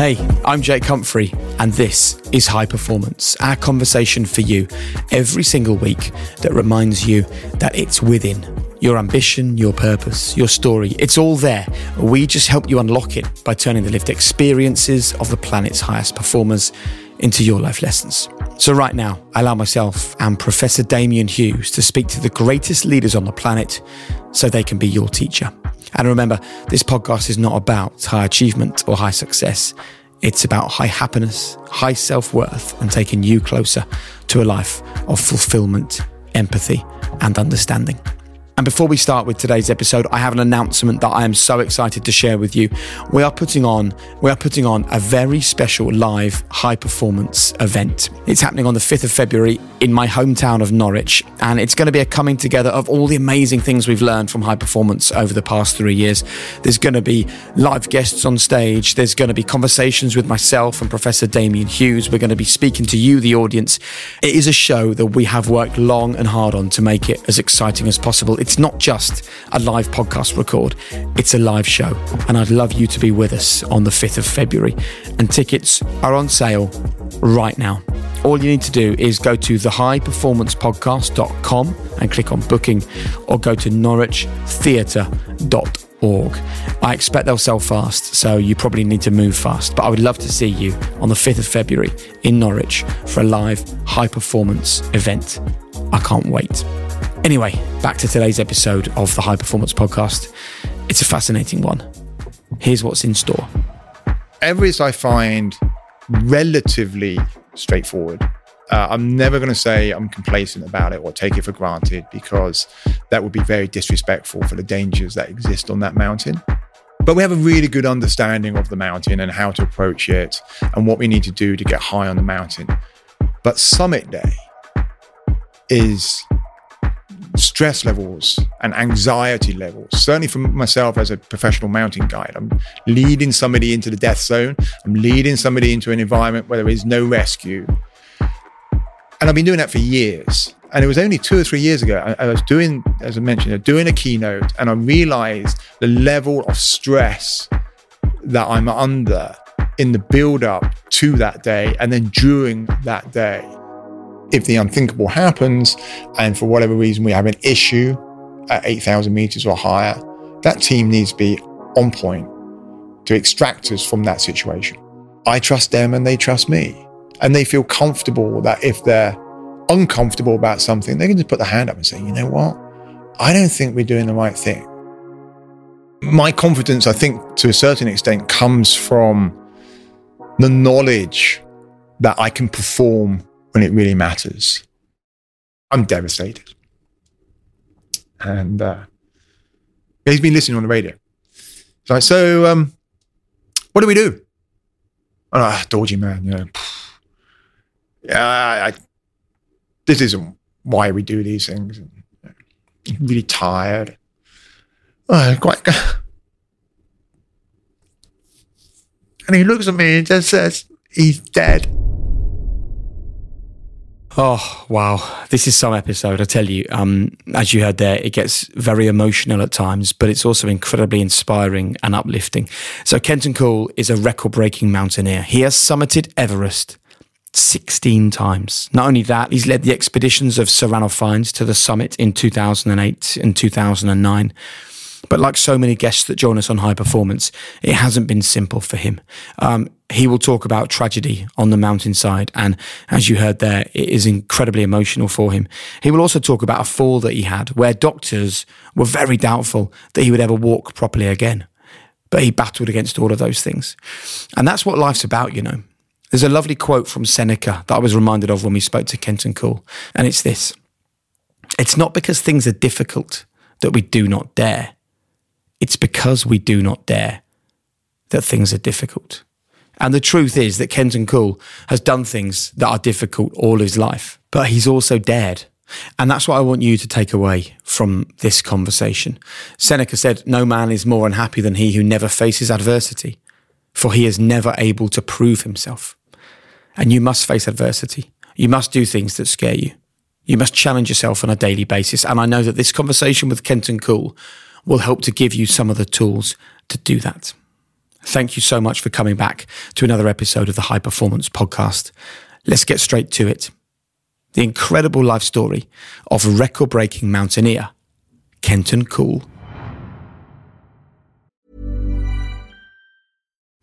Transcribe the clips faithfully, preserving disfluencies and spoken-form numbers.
Hey, I'm Jake Humphrey, and this is High Performance, our conversation for you every single week that reminds you that it's within your ambition, your purpose, your story. It's all there. We just help you unlock it by turning the lived experiences of the planet's highest performers into your life lessons. So right now, I allow myself and Professor Damian Hughes to speak to the greatest leaders on the planet so they can be your teacher. And remember, this podcast is not about high achievement or high success. It's about high happiness, high self-worth, and taking you closer to a life of fulfillment, empathy, and understanding. And before we start with today's episode, I have an announcement that I am so excited to share with you. We are putting on, we are putting on a very special live high performance event. It's happening on the fifth of February in my hometown of Norwich. And it's going to be a coming together of all the amazing things we've learned from high performance over the past three years. There's going to be live guests on stage. There's going to be conversations with myself and Professor Damian Hughes. We're going to be speaking to you, the audience. It is a show that we have worked long and hard on to make it as exciting as possible. It's It's not just a live podcast record, it's a live show. And I'd love you to be with us on the fifth of February. And tickets are on sale right now. All you need to do is go to the high performance podcast dot com and click on booking, or go to norwich theatre dot org. I expect they'll sell fast, so you probably need to move fast. But I would love to see you on the fifth of February in Norwich for a live high performance event. I can't wait. Anyway, back to today's episode of the High Performance Podcast. It's a fascinating one. Here's what's in store. Everest, I find relatively straightforward. Uh, I'm never going to say I'm complacent about it or take it for granted, because that would be very disrespectful for the dangers that exist on that mountain. But we have a really good understanding of the mountain and how to approach it and what we need to do to get high on the mountain. But summit day is... stress levels and anxiety levels, certainly for myself as a professional mountain guide. I'm leading somebody into the death zone. I'm leading somebody into an environment where there is no rescue. And I've been doing that for years. And it was only two or three years ago, I, I was doing, as I mentioned, doing a keynote, and I realized the level of stress that I'm under in the build-up to that day and then during that day. If the unthinkable happens, and for whatever reason we have an issue at eight thousand meters or higher, that team needs to be on point to extract us from that situation. I trust them and they trust me. And they feel comfortable that if they're uncomfortable about something, they can just put their hand up and say, you know what? I don't think we're doing the right thing. My confidence, I think, to a certain extent, comes from the knowledge that I can perform when it really matters. I'm devastated. And uh, he's been listening on the radio. So, so um, what do we do? Ah, oh, Dorji, man, you know, yeah, I, I, this isn't why we do these things. And, you know, I'm really tired. Oh, quite. And he looks at me and just says, "He's dead." Oh, wow. This is some episode, I tell you. Um, as you heard there, it gets very emotional at times, but it's also incredibly inspiring and uplifting. So Kenton Cool is a record-breaking mountaineer. He has summited Everest sixteen times. Not only that, he's led the expeditions of Sir Ranulph Fiennes to the summit in two thousand eight and two thousand nine. But like so many guests that join us on High Performance, it hasn't been simple for him. Um, he will talk about tragedy on the mountainside, and as you heard there, it is incredibly emotional for him. He will also talk about a fall that he had, where doctors were very doubtful that he would ever walk properly again. But he battled against all of those things. And that's what life's about, you know. There's a lovely quote from Seneca that I was reminded of when we spoke to Kenton Cool, and it's this. It's not because things are difficult that we do not dare. It's because we do not dare that things are difficult. And the truth is that Kenton Cool has done things that are difficult all his life, but he's also dared. And that's what I want you to take away from this conversation. Seneca said, "No man is more unhappy than he who never faces adversity, for he is never able to prove himself." And you must face adversity. You must do things that scare you. You must challenge yourself on a daily basis. And I know that this conversation with Kenton Cool will help to give you some of the tools to do that. Thank you so much for coming back to another episode of the High Performance Podcast. Let's get straight to it. The incredible life story of record-breaking mountaineer Kenton Cool.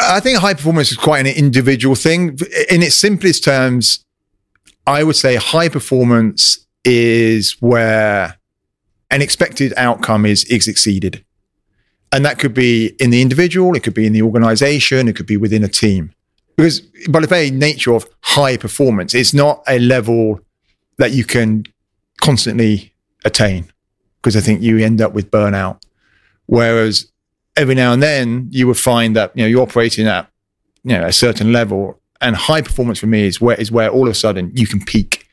I think high performance is quite an individual thing. In its simplest terms, I would say high performance is where an expected outcome is, is exceeded. And that could be in the individual, it could be in the organization, it could be within a team. Because by the very nature of high performance, it's not a level that you can constantly attain, because I think you end up with burnout. Whereas every now and then you would find that, you know, you're operating at, you know, a certain level, and high performance for me is where is where all of a sudden you can peak.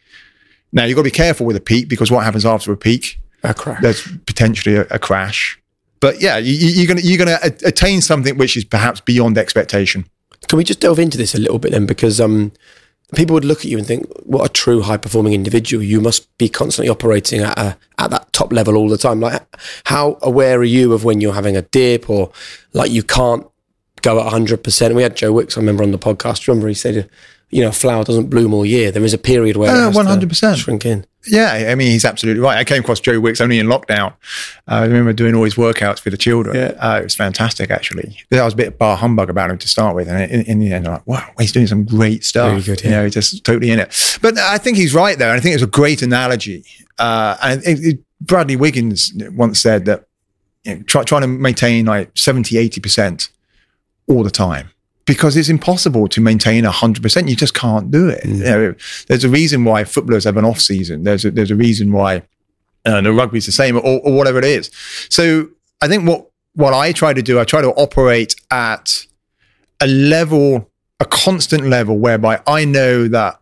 Now you've got to be careful with a peak, because what happens after a peak? A crash. There's potentially a, a crash. But yeah, you, you're gonna you're gonna attain something which is perhaps beyond expectation. Can we just delve into this a little bit then? Because um, people would look at you and think, what a true high performing individual. You must be constantly operating at a, at that top level all the time. Like, how aware are you of when you're having a dip, or like you can't go at one hundred percent? We had Joe Wicks, I remember, on the podcast. Remember, he said, you know, a flower doesn't bloom all year. There is a period where uh, it has one hundred percent to shrink in. Yeah, I mean, he's absolutely right. I came across Joe Wicks only in lockdown. Uh, I remember doing all his workouts for the children. Yeah. Uh, it was fantastic, actually. I was a bit bar humbug about him to start with. And in, in the end, I'm like, wow, he's doing some great stuff. Really good, yeah. You know, he's just totally in it. But I think he's right, though. And I think it's a great analogy. Uh, and it, it, Bradley Wiggins once said that, you know, try, trying to maintain like seventy, eighty percent all the time, because it's impossible to maintain one hundred percent. You just can't do it. Mm. You know, there's a reason why footballers have an off-season. There's a, there's a reason why uh, the rugby's the same, or, or whatever it is. So I think what, what I try to do, I try to operate at a level, a constant level, whereby I know that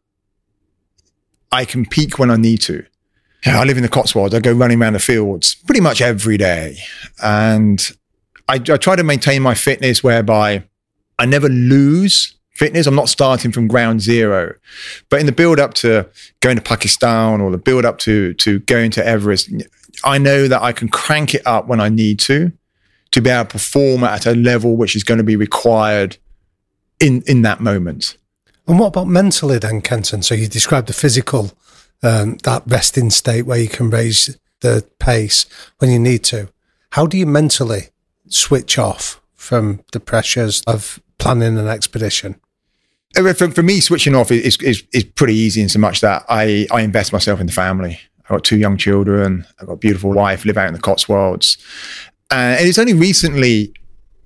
I can peak when I need to. You know, I live in the Cotswolds. I go running around the fields pretty much every day. And I, I try to maintain my fitness whereby I never lose fitness. I'm not starting from ground zero. But in the build-up to going to Pakistan, or the build-up to, to going to Everest, I know that I can crank it up when I need to, to be able to perform at a level which is going to be required in, in that moment. And what about mentally then, Kenton? So you described the physical, um, that resting state where you can raise the pace when you need to. How do you mentally switch off from the pressures of planning an expedition? For, for me, switching off is, is is pretty easy, in so much that I, I invest myself in the family. I've got two young children. I've got a beautiful wife, live out in the Cotswolds. Uh, and it's only recently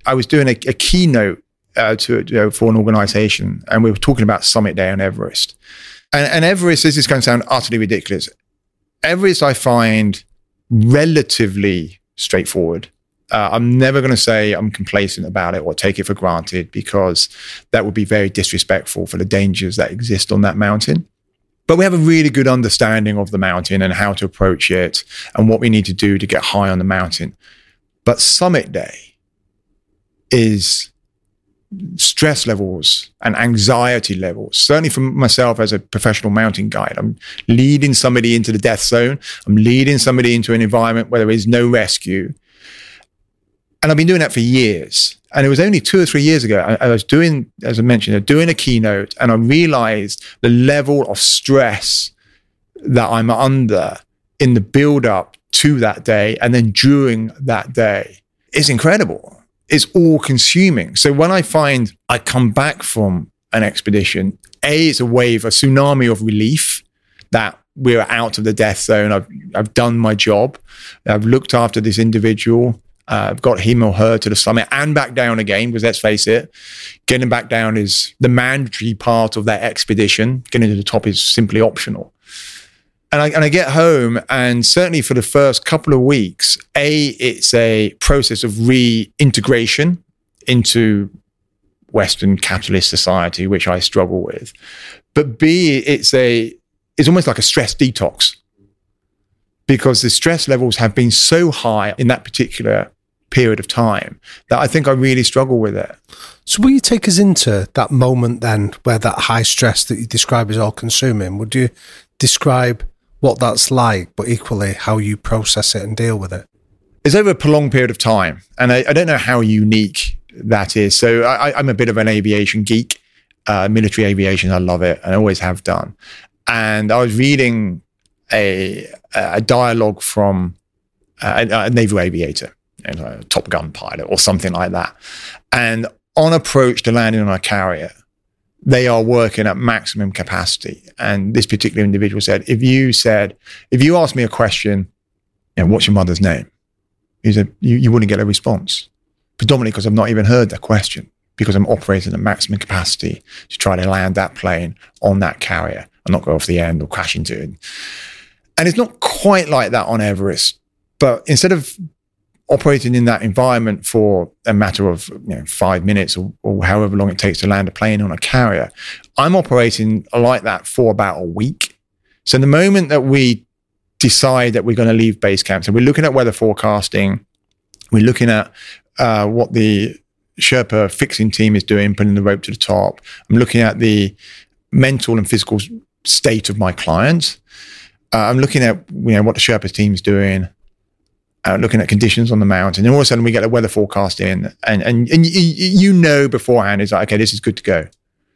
I was doing a, a keynote uh, to, you know, for an organisation, and we were talking about Summit Day on Everest. And, and Everest, this is going to sound utterly ridiculous, Everest I find relatively straightforward. Uh, I'm never going to say I'm complacent about it or take it for granted, because that would be very disrespectful for the dangers that exist on that mountain. But we have a really good understanding of the mountain and how to approach it and what we need to do to get high on the mountain. But summit day is stress levels and anxiety levels. Certainly for myself as a professional mountain guide, I'm leading somebody into the death zone. I'm leading somebody into an environment where there is no rescue. And I've been doing that for years. And it was only two or three years ago, I, I was doing, as I mentioned, I was doing a keynote, and I realized the level of stress that I'm under in the build-up to that day and then during that day is incredible. It's all-consuming. So when I find I come back from an expedition, A, it's a wave, a tsunami of relief that we're out of the death zone. I've, I've done my job. I've looked after this individual. Uh, I've got him or her to the summit and back down again, because let's face it, getting back down is the mandatory part of that expedition. Getting to the top is simply optional. And I, and I get home, and certainly for the first couple of weeks, A, it's a process of reintegration into Western capitalist society, which I struggle with. But B, it's a it's almost like a stress detox, because the stress levels have been so high in that particular period of time that I think I really struggle with it. So will you take us into that moment then where that high stress that you describe is all consuming? Would you describe what that's like, but equally how you process it and deal with it? It's over a prolonged period of time. And I, I don't know how unique that is. So I, I'm a bit of an aviation geek, uh, military aviation. I love it. I always have done. And I was reading a, a dialogue from a, a naval aviator, a Top Gun pilot or something like that. And on approach to landing on a carrier, they are working at maximum capacity. And this particular individual said, if you said, if you asked me a question, you know, what's your mother's name? He said, you, you wouldn't get a response, predominantly because I've not even heard that question, because I'm operating at maximum capacity to try to land that plane on that carrier and not go off the end or crash into it. And it's not quite like that on Everest, but instead of operating in that environment for a matter of you know, five minutes or, or however long it takes to land a plane on a carrier, I'm operating like that for about a week. So the moment that we decide that we're going to leave base camp, so we're looking at weather forecasting, we're looking at uh, what the Sherpa fixing team is doing, putting the rope to the top. I'm looking at the mental and physical state of my clients. Uh, I'm looking at you know what the Sherpa team's doing, uh, looking at conditions on the mountain, and all of a sudden we get a weather forecast in, and and, and you, you know beforehand it's like, okay, this is good to go.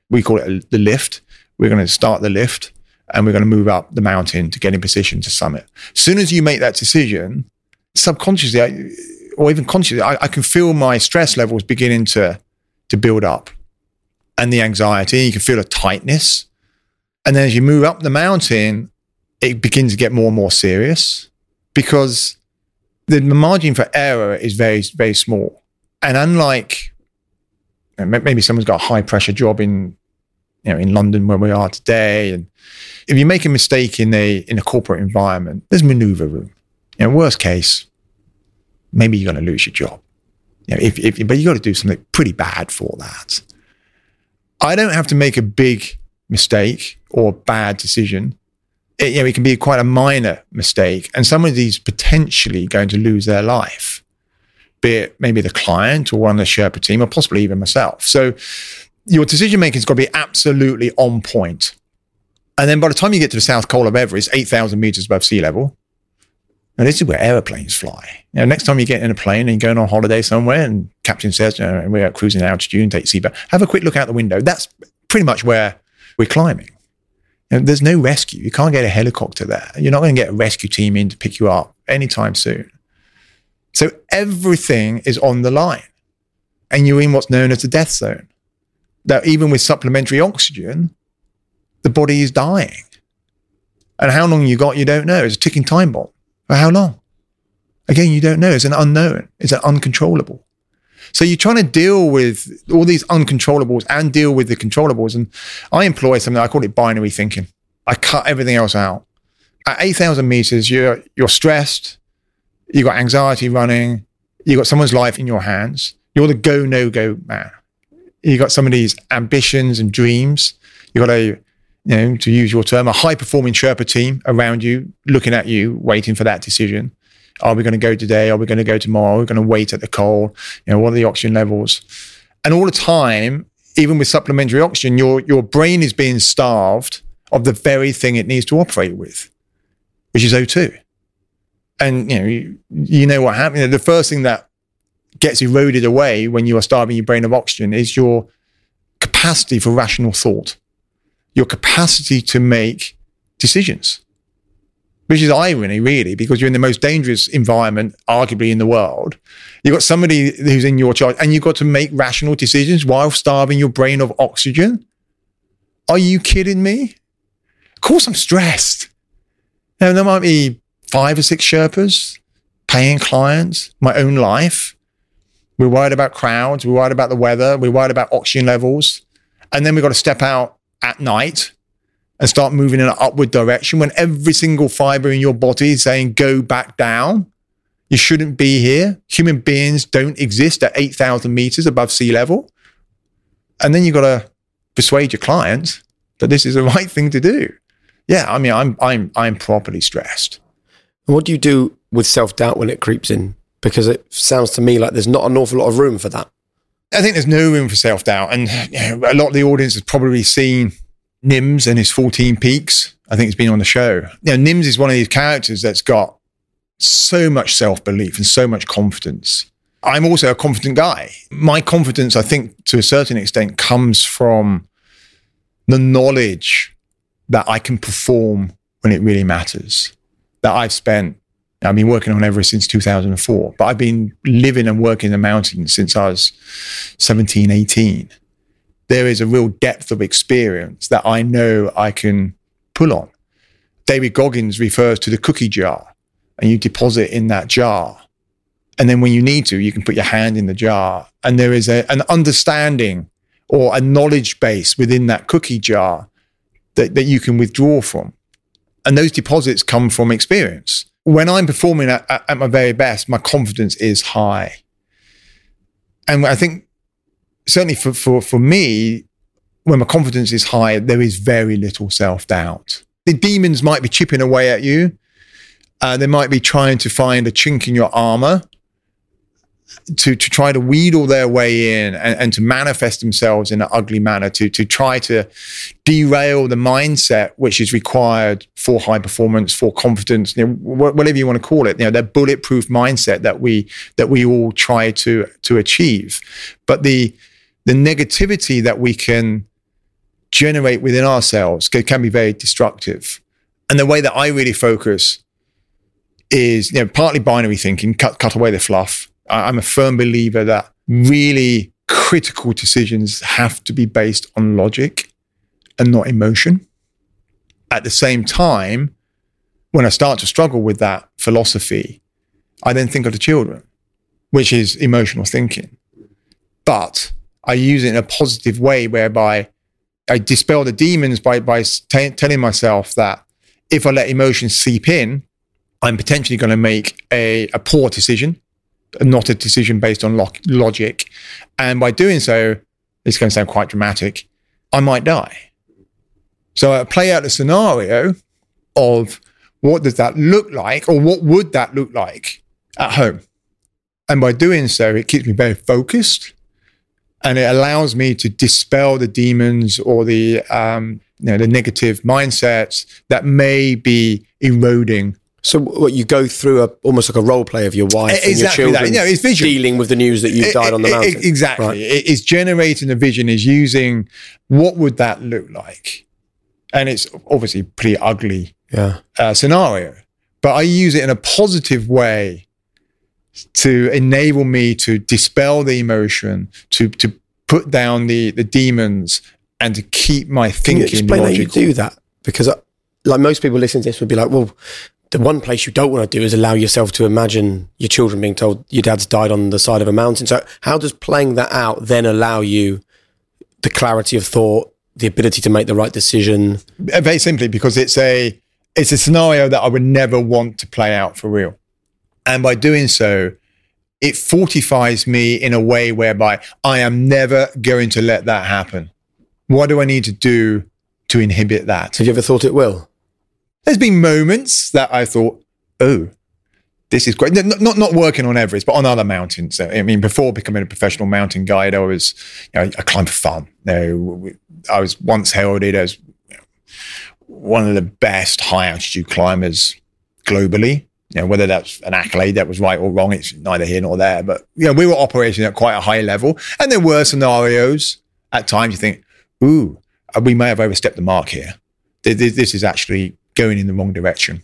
We call it the lift. We're going to start the lift, and we're going to move up the mountain to get in position to summit. As soon as you make that decision, subconsciously I, or even consciously, I, I can feel my stress levels beginning to to build up, and the anxiety. You can feel a tightness, and then as you move up the mountain, it begins to get more and more serious, because the margin for error is very, very small. And unlike, you know, maybe someone's got a high pressure job in, you know, in London where we are today. And if you make a mistake in a, in a corporate environment, there's maneuver room. You know, worst case, maybe you're going to lose your job. You know, if, if, but you got to do something pretty bad for that. I don't have to make a big mistake or bad decision. It, you know, it can be quite a minor mistake, and somebody's potentially going to lose their life, be it maybe the client or one of the Sherpa team or possibly even myself. So your decision-making's got to be absolutely on point. And then by the time you get to the South Col of Everest, eight thousand meters above sea level, and this is where aeroplanes fly. You know, next time you get in a plane and you're going on holiday somewhere and captain says, you know, we're cruising altitude and take seatbelt, have a quick look out the window. That's pretty much where we're climbing. There's no rescue. You can't get a helicopter there. You're not going to get a rescue team in to pick you up anytime soon. So everything is on the line. And you're in what's known as the death zone. Now, even with supplementary oxygen, the body is dying. And how long you got, you don't know. It's a ticking time bomb. For how long? Again, you don't know. It's an unknown. It's an uncontrollable. So you're trying to deal with all these uncontrollables and deal with the controllables. And I employ something, I call it binary thinking. I cut everything else out. At eight thousand meters, you're, you're stressed. You've got anxiety running. You've got someone's life in your hands. You're the go, no go man. You've got somebody's ambitions and dreams. You've got a, you know, to use your term, a high performing Sherpa team around you, looking at you, waiting for that decision. Are we going to go today? Are we going to go tomorrow? Are we going to wait at the coal? You know, what are the oxygen levels? And all the time, even with supplementary oxygen, your your brain is being starved of the very thing it needs to operate with, which is O two. And you know, you, you know what happens. You know, the first thing that gets eroded away when you are starving your brain of oxygen is your capacity for rational thought, your capacity to make decisions, which is irony, really, because you're in the most dangerous environment, arguably, in the world. You've got somebody who's in your charge, and you've got to make rational decisions while starving your brain of oxygen. Are you kidding me? Of course I'm stressed. Now, there might be five or six Sherpas, paying clients, my own life. We're worried about crowds. We're worried about the weather. We're worried about oxygen levels. And then we've got to step out at night and start moving in an upward direction when every single fiber in your body is saying, go back down. You shouldn't be here. Human beings don't exist at eight thousand meters above sea level. And then you've got to persuade your client that this is the right thing to do. Yeah, I mean, I'm I'm I'm properly stressed. And what do you do with self-doubt when it creeps in? Because it sounds to me like there's not an awful lot of room for that. I think there's no room for self-doubt. And you know, a lot of the audience has probably seen Nims and his fourteen peaks. I think it's been on the show. You know, Nims is one of these characters that's got so much self-belief and so much confidence. I'm also a confident guy. My confidence, I think, to a certain extent, comes from the knowledge that I can perform when it really matters, that I've spent, I've been working on Everest since two thousand four, but I've been living and working in the mountains since I was seventeen, eighteen. There is a real depth of experience that I know I can pull on. David Goggins refers to the cookie jar, and you deposit in that jar. And then when you need to, you can put your hand in the jar. And there is a, an understanding or a knowledge base within that cookie jar that, that you can withdraw from. And those deposits come from experience. When I'm performing at, at my very best, my confidence is high. And I think, certainly for, for, for me, when my confidence is high, there is very little self-doubt. The demons might be chipping away at you. Uh, they might be trying to find a chink in your armor to, to try to wheedle their way in and, and to manifest themselves in an ugly manner, to, to try to derail the mindset which is required for high performance, for confidence, you know, wh- whatever you want to call it, you know, that bulletproof mindset that we that we all try to to achieve. But the the negativity that we can generate within ourselves can, can be very destructive. And the way that I really focus is, you know, partly binary thinking, cut cut away the fluff. I'm a firm believer that really critical decisions have to be based on logic and not emotion. At the same time, when I start to struggle with that philosophy, I then think of the children, which is emotional thinking. But I use it in a positive way whereby I dispel the demons by, by t- telling myself that if I let emotions seep in, I'm potentially going to make a, a poor decision, not a decision based on lo- logic. And by doing so, it's going to sound quite dramatic, I might die. So I play out the scenario of what does that look like, or what would that look like at home? And by doing so, it keeps me very focused, and it allows me to dispel the demons or the, um, you know, the negative mindsets that may be eroding. So what you go through, a, almost like a role play of your wife exactly and your children, that. No, it's vision. Dealing with the news that you've died it, on the mountain. It, exactly. Right. It is generating a vision, is using what would that look like? And it's obviously pretty ugly yeah. uh, scenario. But I use it in a positive way to enable me to dispel the emotion, to to put down the, the demons, and to keep my thinking logical. Can you explain logical. How you do that? Because I, like most people listening to this would be like, well, the one place you don't want to do is allow yourself to imagine your children being told your dad's died on the side of a mountain. So how does playing that out then allow you the clarity of thought, the ability to make the right decision? Very simply, because it's a it's a scenario that I would never want to play out for real. And by doing so, it fortifies me in a way whereby I am never going to let that happen. What do I need to do to inhibit that? Have you ever thought it will? There's been moments that I thought, oh, this is great. Not, not, not working on Everest, but on other mountains. I mean, before becoming a professional mountain guide, I was, you know, I climbed for fun. You know, I was once heralded as one of the best high altitude climbers globally. You know, whether that's an accolade that was right or wrong, it's neither here nor there. But, you know, we were operating at quite a high level. And there were scenarios at times you think, ooh, we may have overstepped the mark here. This is actually going in the wrong direction.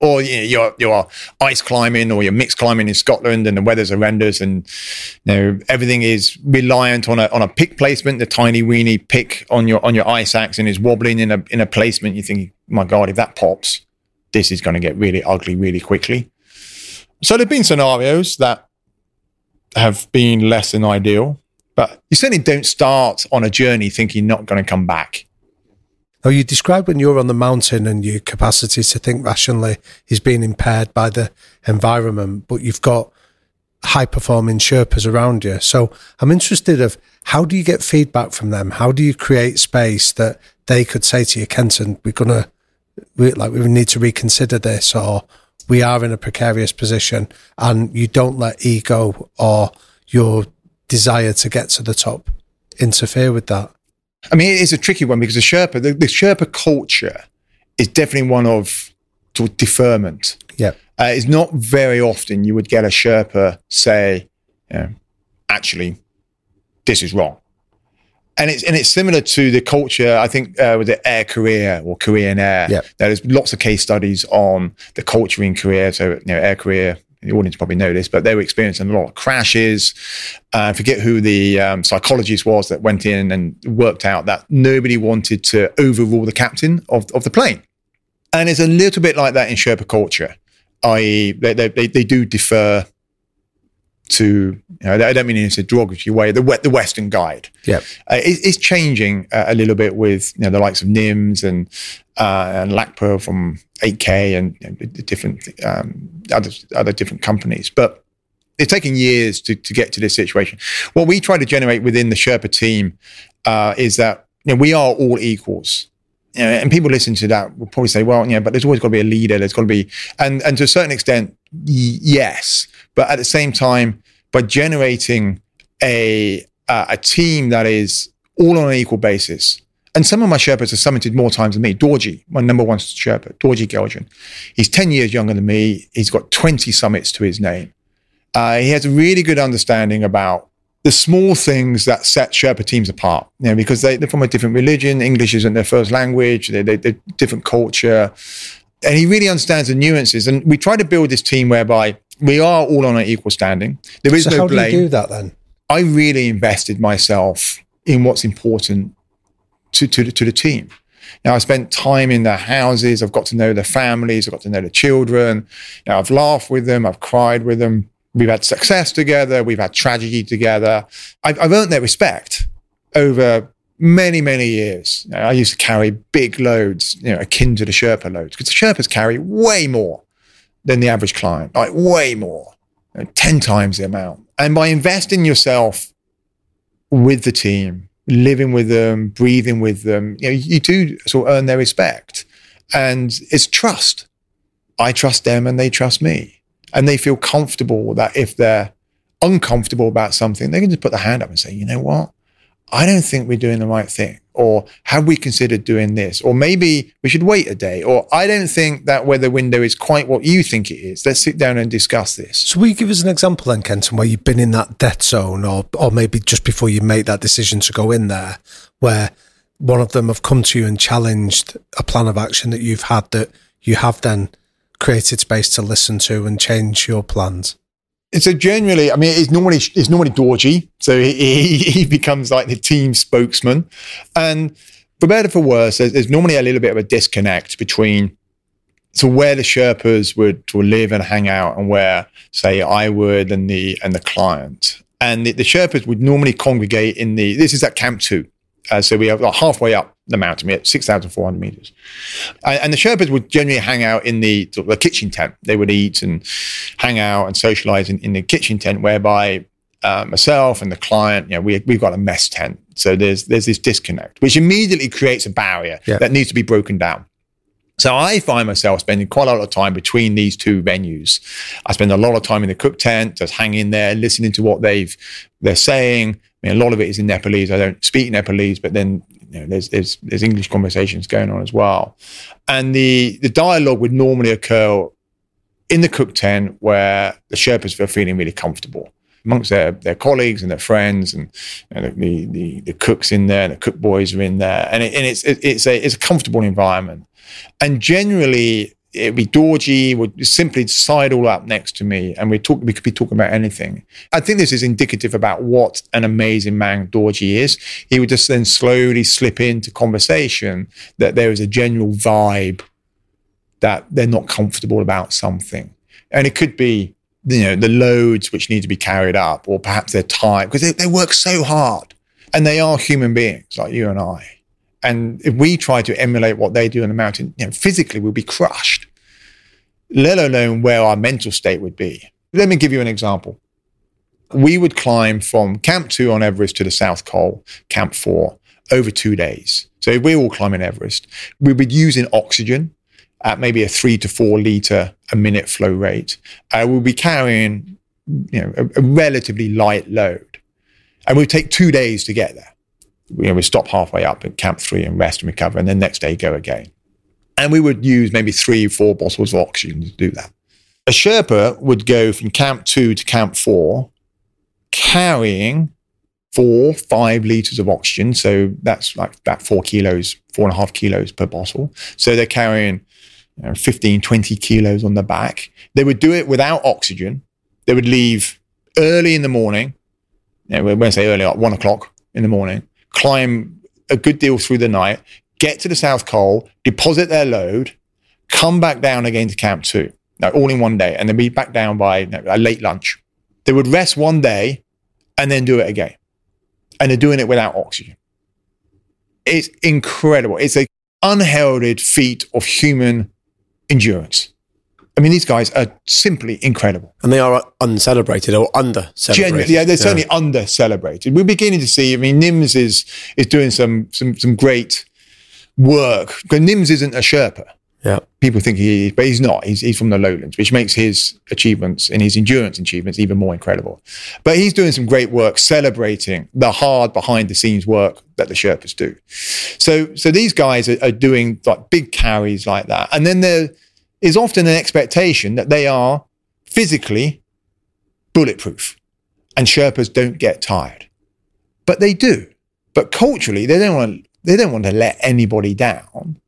Or you know, you're, you're ice climbing or you're mixed climbing in Scotland and the weather's horrendous and you know everything is reliant on a on a pick placement. The tiny weeny pick on your on your ice axe and is wobbling in a in a placement. You think, my God, if that pops, this is going to get really ugly really quickly. So there have been scenarios that have been less than ideal, but you certainly don't start on a journey thinking not going to come back. Now, you described when you were on the mountain and your capacity to think rationally is being impaired by the environment, but you've got high-performing Sherpas around you. So I'm interested of how do you get feedback from them? How do you create space that they could say to you, Kenton, we're going to, we, like, we need to reconsider this, or we are in a precarious position, and you don't let ego or your desire to get to the top interfere with that? I mean, it is a tricky one because the Sherpa, the, the Sherpa culture is definitely one of sort of deferment. Yeah, uh, it's not very often you would get a Sherpa say, you know, actually, this is wrong, and it's and it's similar to the culture. I think uh, with the Air Korea or Korean Air, yeah. There's lots of case studies on the culture in Korea. So you know, Air Korea. The audience probably know this, but they were experiencing a lot of crashes. Uh, I forget who the um, psychologist was that went in and worked out that nobody wanted to overrule the captain of, of the plane. And it's a little bit like that in Sherpa culture, that is they, they, they, they do defer to, you know, I don't mean in a derogatory way, the the Western guide. Yeah, uh, it, it's changing uh, a little bit with, you know, the likes of Nims and, uh, and Lakpa from eight K and you know, the different um, other other different companies. But it's taken years to, to get to this situation. What we try to generate within the Sherpa team uh, is that, you know, we are all equals. You know, and people listening to that will probably say, well, you know, but there's always got to be a leader. There's got to be, and, and to a certain extent, y- yes. But at the same time, by generating a uh, a team that is all on an equal basis, and some of my Sherpas have summited more times than me. Dorji, my number one Sherpa, Dorji Gyaljen. He's ten years younger than me. He's got twenty summits to his name. Uh, he has a really good understanding about the small things that set Sherpa teams apart, you know, because they, they're from a different religion. English isn't their first language. They, they, they're different culture. And he really understands the nuances. And we try to build this team whereby we are all on an equal standing. There is so no blame. How do you do that then? I really invested myself in what's important to, to, to the team. Now, I spent time in their houses. I've got to know their families. I've got to know the children. Now, I've laughed with them. I've cried with them. We've had success together. We've had tragedy together. I've, I've earned their respect over many, many years. You know, I used to carry big loads, you know, akin to the Sherpa loads, because the Sherpas carry way more than the average client, like way more, you know, ten times the amount. And by investing yourself with the team, living with them, breathing with them, you know, you do sort of earn their respect. And it's trust. I trust them and they trust me. And they feel comfortable that if they're uncomfortable about something, they can just put their hand up and say, you know what? I don't think we're doing the right thing, or have we considered doing this, or maybe we should wait a day, or I don't think that weather window is quite what you think it is. Let's sit down and discuss this. So will you give us an example then, Kenton, where you've been in that death zone, or or maybe just before you make that decision to go in there, where one of them have come to you and challenged a plan of action that you've had, that you have then created space to listen to and change your plans? So generally, I mean, it's normally it's normally Dorji, so he, he becomes like the team spokesman. And for better for worse, there's, there's normally a little bit of a disconnect between so where the Sherpas would to live and hang out, and where, say, I would and the and the client. And the, the Sherpas would normally congregate in the, this is at Camp two. Uh, so we have like halfway up the mountain at six thousand four hundred meters. Uh, and the Sherpas would generally hang out in the, the kitchen tent. They would eat and hang out and socialize in, in the kitchen tent, whereby uh, myself and the client, you know, we, we've got a mess tent. So there's there's this disconnect, which immediately creates a barrier yeah. that needs to be broken down. So I find myself spending quite a lot of time between these two venues. I spend a lot of time in the cook tent, just hanging there, listening to what they've, they're saying. I mean, a lot of it is in Nepalese. I don't speak Nepalese, but then you know, there's, there's there's English conversations going on as well. And the, the dialogue would normally occur in the cook tent where the Sherpas were feeling really comfortable amongst their, their colleagues and their friends, and you know, the, the the cooks in there, the cook boys are in there, and, it, and it's it, it's a it's a comfortable environment. And generally, it'd be Dorji would simply sidle up next to me, and we'd talk. We could be talking about anything. I think this is indicative about what an amazing man Dorji is. He would just then slowly slip into conversation that there is a general vibe that they're not comfortable about something, and it could be, you know, the loads which need to be carried up, or perhaps their time, because they, they work so hard, and they are human beings like you and I. And if we try to emulate what they do on the mountain, you know, physically we'll be crushed, let alone where our mental state would be. Let me give you an example. We would climb from Camp two on Everest to the South Col, Camp four, over two days. So if we're all climbing Everest, we would be using oxygen at maybe a three to four litre a minute flow rate. Uh, we'll be carrying, you know, a, a relatively light load. And we'll take two days to get there. You know, we stop halfway up at Camp three and rest and recover, and then next day go again. And we would use maybe three, four bottles of oxygen to do that. A Sherpa would go from Camp two to Camp four, carrying four, five litres of oxygen. So that's like about four kilos, four and a half kilos per bottle. So they're carrying you know, fifteen, twenty kilos on the back. They would do it without oxygen. They would leave early in the morning. You know, when I say early, like one o'clock in the morning, climb a good deal through the night, get to the South Col, deposit their load, come back down again to Camp two, no, all in one day, and then be back down by you know, a late lunch. They would rest one day and then do it again. And they're doing it without oxygen. It's incredible. It's an unheralded feat of human endurance. I mean, these guys are simply incredible. And they are uncelebrated or under-celebrated. Generally, yeah, they're certainly yeah. under-celebrated. We're beginning to see, I mean, Nims is is doing some some some great work. Because Nims isn't a Sherpa. Yeah. People think he is, but he's not. He's, he's from the lowlands, which makes his achievements and his endurance achievements even more incredible. But he's doing some great work celebrating the hard behind-the-scenes work that the Sherpas do. So, so these guys are, are doing like big carries like that. And then there is often an expectation that they are physically bulletproof and Sherpas don't get tired. But they do. But culturally, they don't want to, they don't want to let anybody down.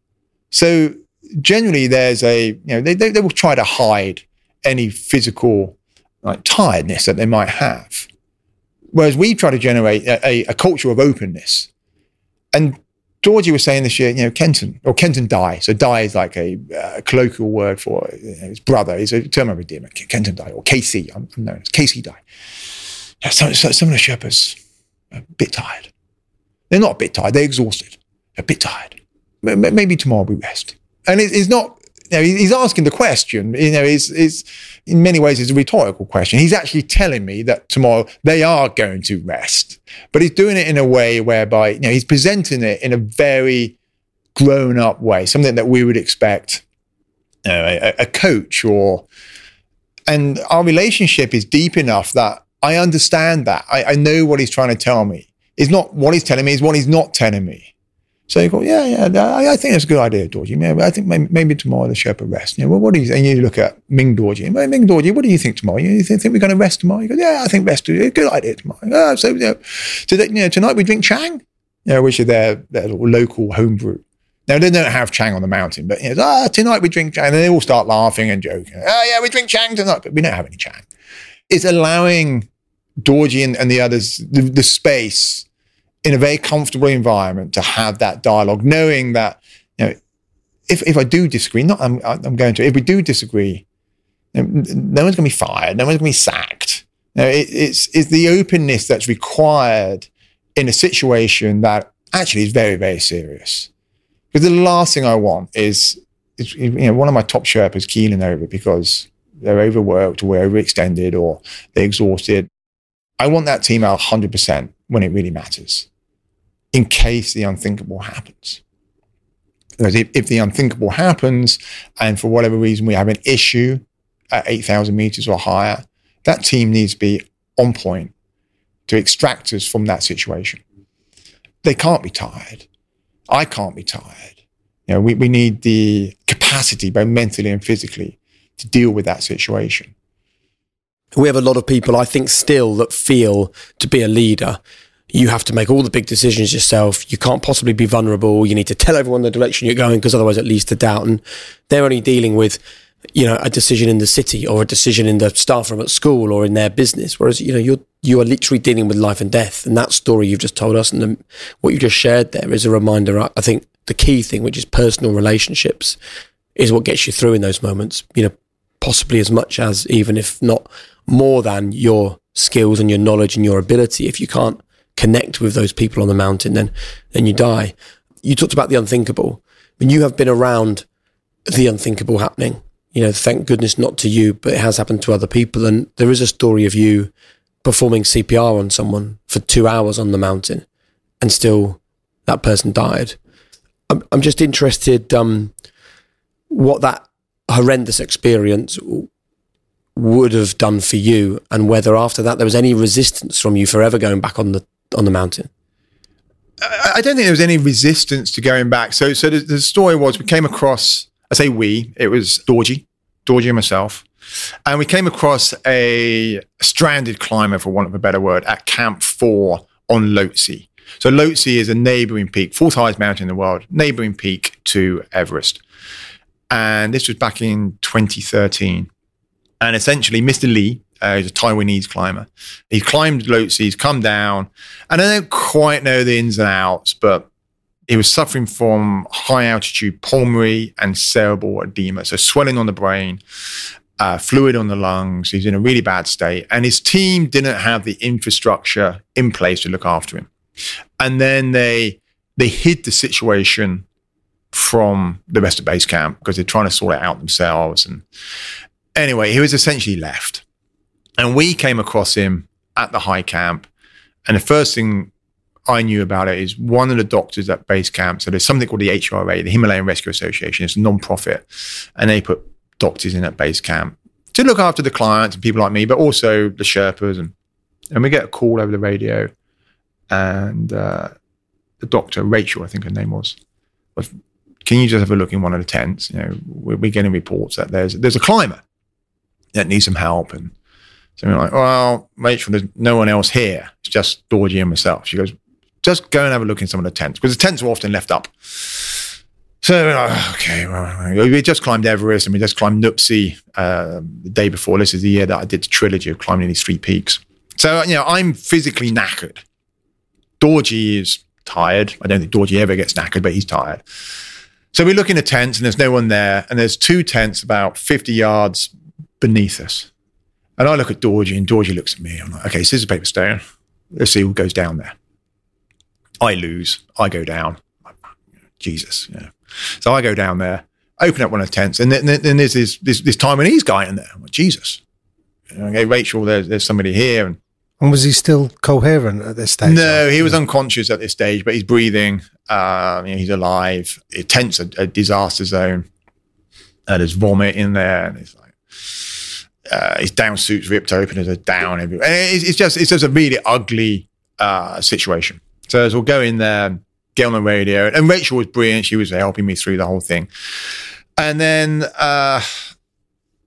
So generally, there's a, you know, they, they, they will try to hide any physical like tiredness that they might have. Whereas we try to generate a, a, a culture of openness. And Dorji was saying this year, you know, Kenton, or Kenton Dai. So Dai is like a uh, colloquial word for you know, his brother. It's a term of endearment, Kenton Dai, or K C, I'm known as K C Dai. Yeah, some, some of the Sherpas are a bit tired. They're not a bit tired, they're exhausted. They're a bit tired. Maybe tomorrow we rest. And it's not, you know, he's asking the question, you know, it's, it's, in many ways it's a rhetorical question. He's actually telling me that tomorrow they are going to rest. But he's doing it in a way whereby, you know, he's presenting it in a very grown-up way, something that we would expect, you know, a, a coach or, and our relationship is deep enough that I understand that. I, I know what he's trying to tell me. It's not what he's telling me, it's what he's not telling me. So you go, yeah, yeah, I, I think that's a good idea, Dorji. Yeah, I think maybe, maybe tomorrow the Sherpa rests. You know, well, what do you? And you look at Ming Dorji. Well, Ming Dorji, what do you think tomorrow? You think, think we're going to rest tomorrow? You go, yeah, I think rest is a good idea tomorrow. Oh, so you know, so that, you know, tonight we drink Chang, you know, which is their, their local homebrew. Now they don't have Chang on the mountain, but you know, ah, tonight we drink Chang, and they all start laughing and joking. Oh yeah, we drink Chang tonight, but we don't have any Chang. It's allowing Dorji and, and the others the, the space. In a very comfortable environment to have that dialogue, knowing that, you know, if, if I do disagree, not I'm, I'm going to, if we do disagree, you know, no one's going to be fired, no one's going to be sacked. You know, it, it's, it's the openness that's required in a situation that actually is very, very serious. Because the last thing I want is, is, you know, one of my top Sherpas keeling over because they're overworked or we're overextended or they're exhausted. I want that team out one hundred percent when it really matters, in case the unthinkable happens. Because if, if the unthinkable happens and for whatever reason we have an issue at eight thousand meters or higher, that team needs to be on point to extract us from that situation. They can't be tired. I can't be tired. You know, we, we need the capacity, both mentally and physically, to deal with that situation. We have a lot of people, I think, still that feel to be a leader, you have to make all the big decisions yourself. You can't possibly be vulnerable. You need to tell everyone the direction you're going because otherwise it leads to doubt. And they're only dealing with, you know, a decision in the city or a decision in the staff room at school or in their business. Whereas, you know, you're, you are literally dealing with life and death. And that story you've just told us and the, what you just shared there is a reminder. I think the key thing, which is personal relationships, is what gets you through in those moments, you know, possibly as much as, even if not more than, your skills and your knowledge and your ability. If you can't connect with those people on the mountain, then then you die. You talked about the unthinkable. I mean, you have been around the unthinkable happening. You know, thank goodness not to you, but it has happened to other people. And there is a story of you performing C P R on someone for two hours on the mountain, and still that person died. I'm, I'm just interested um, what that horrendous experience would have done for you, and whether after that there was any resistance from you forever going back on the on the mountain. I don't think there was any resistance to going back. So so the, the story was, we came across, I say we, it was Dorji, Dorji and myself, and we came across a stranded climber, for want of a better word, at Camp four on Lhotse. So Lhotse is a neighbouring peak, fourth highest mountain in the world, neighbouring peak to Everest. And this was back in twenty thirteen. And essentially, Mister Lee, Uh, he's a Taiwanese climber. He climbed Lhotse, he's come down, and I don't quite know the ins and outs, but he was suffering from high altitude pulmonary and cerebral edema, so swelling on the brain, uh, fluid on the lungs. He's in a really bad state, and his team didn't have the infrastructure in place to look after him. And then they they hid the situation from the rest of base camp because they're trying to sort it out themselves. And anyway, he was essentially left. And we came across him at the high camp. And the first thing I knew about it is one of the doctors at base camp, so there's something called the H R A, the Himalayan Rescue Association. It's a non-profit. And they put doctors in at base camp to look after the clients and people like me, but also the Sherpas. And, and we get a call over the radio. And uh, the doctor, Rachel, I think her name was, was, can you just have a look in one of the tents? You know, we're, we're getting reports that there's there's a climber that needs some help. And so we're like, well, Rachel, there's no one else here. It's just Dorji and myself. She goes, just go and have a look in some of the tents, because the tents were often left up. So we're like, okay, well, we just climbed Everest and we just climbed Nuptse uh, the day before. This is the year that I did the trilogy of climbing these three peaks. So, you know, I'm physically knackered. Dorji is tired. I don't think Dorji ever gets knackered, but he's tired. So we look in the tents and there's no one there. And there's two tents about fifty yards beneath us. And I look at Dorji, and Dorji looks at me. I'm like, okay, scissors, paper, stone. Let's see who goes down there. I lose. I go down. Jesus. Yeah. So I go down there, open up one of the tents, and then, then there's this, this, this Taiwanese guy in there. I'm like, Jesus. And I go, Rachel, there's, there's somebody here. And, and was he still coherent at this stage? No, he was unconscious at this stage, but he's breathing. Uh, you know, he's alive. The tent's a, a disaster zone. Uh, there's vomit in there. And it's like... Uh, his down suit's ripped open, there's a down everywhere. It's, it's just it's just a really ugly uh, situation. So as we'll go in there, get on the radio, and Rachel was brilliant. She was helping me through the whole thing. And then uh,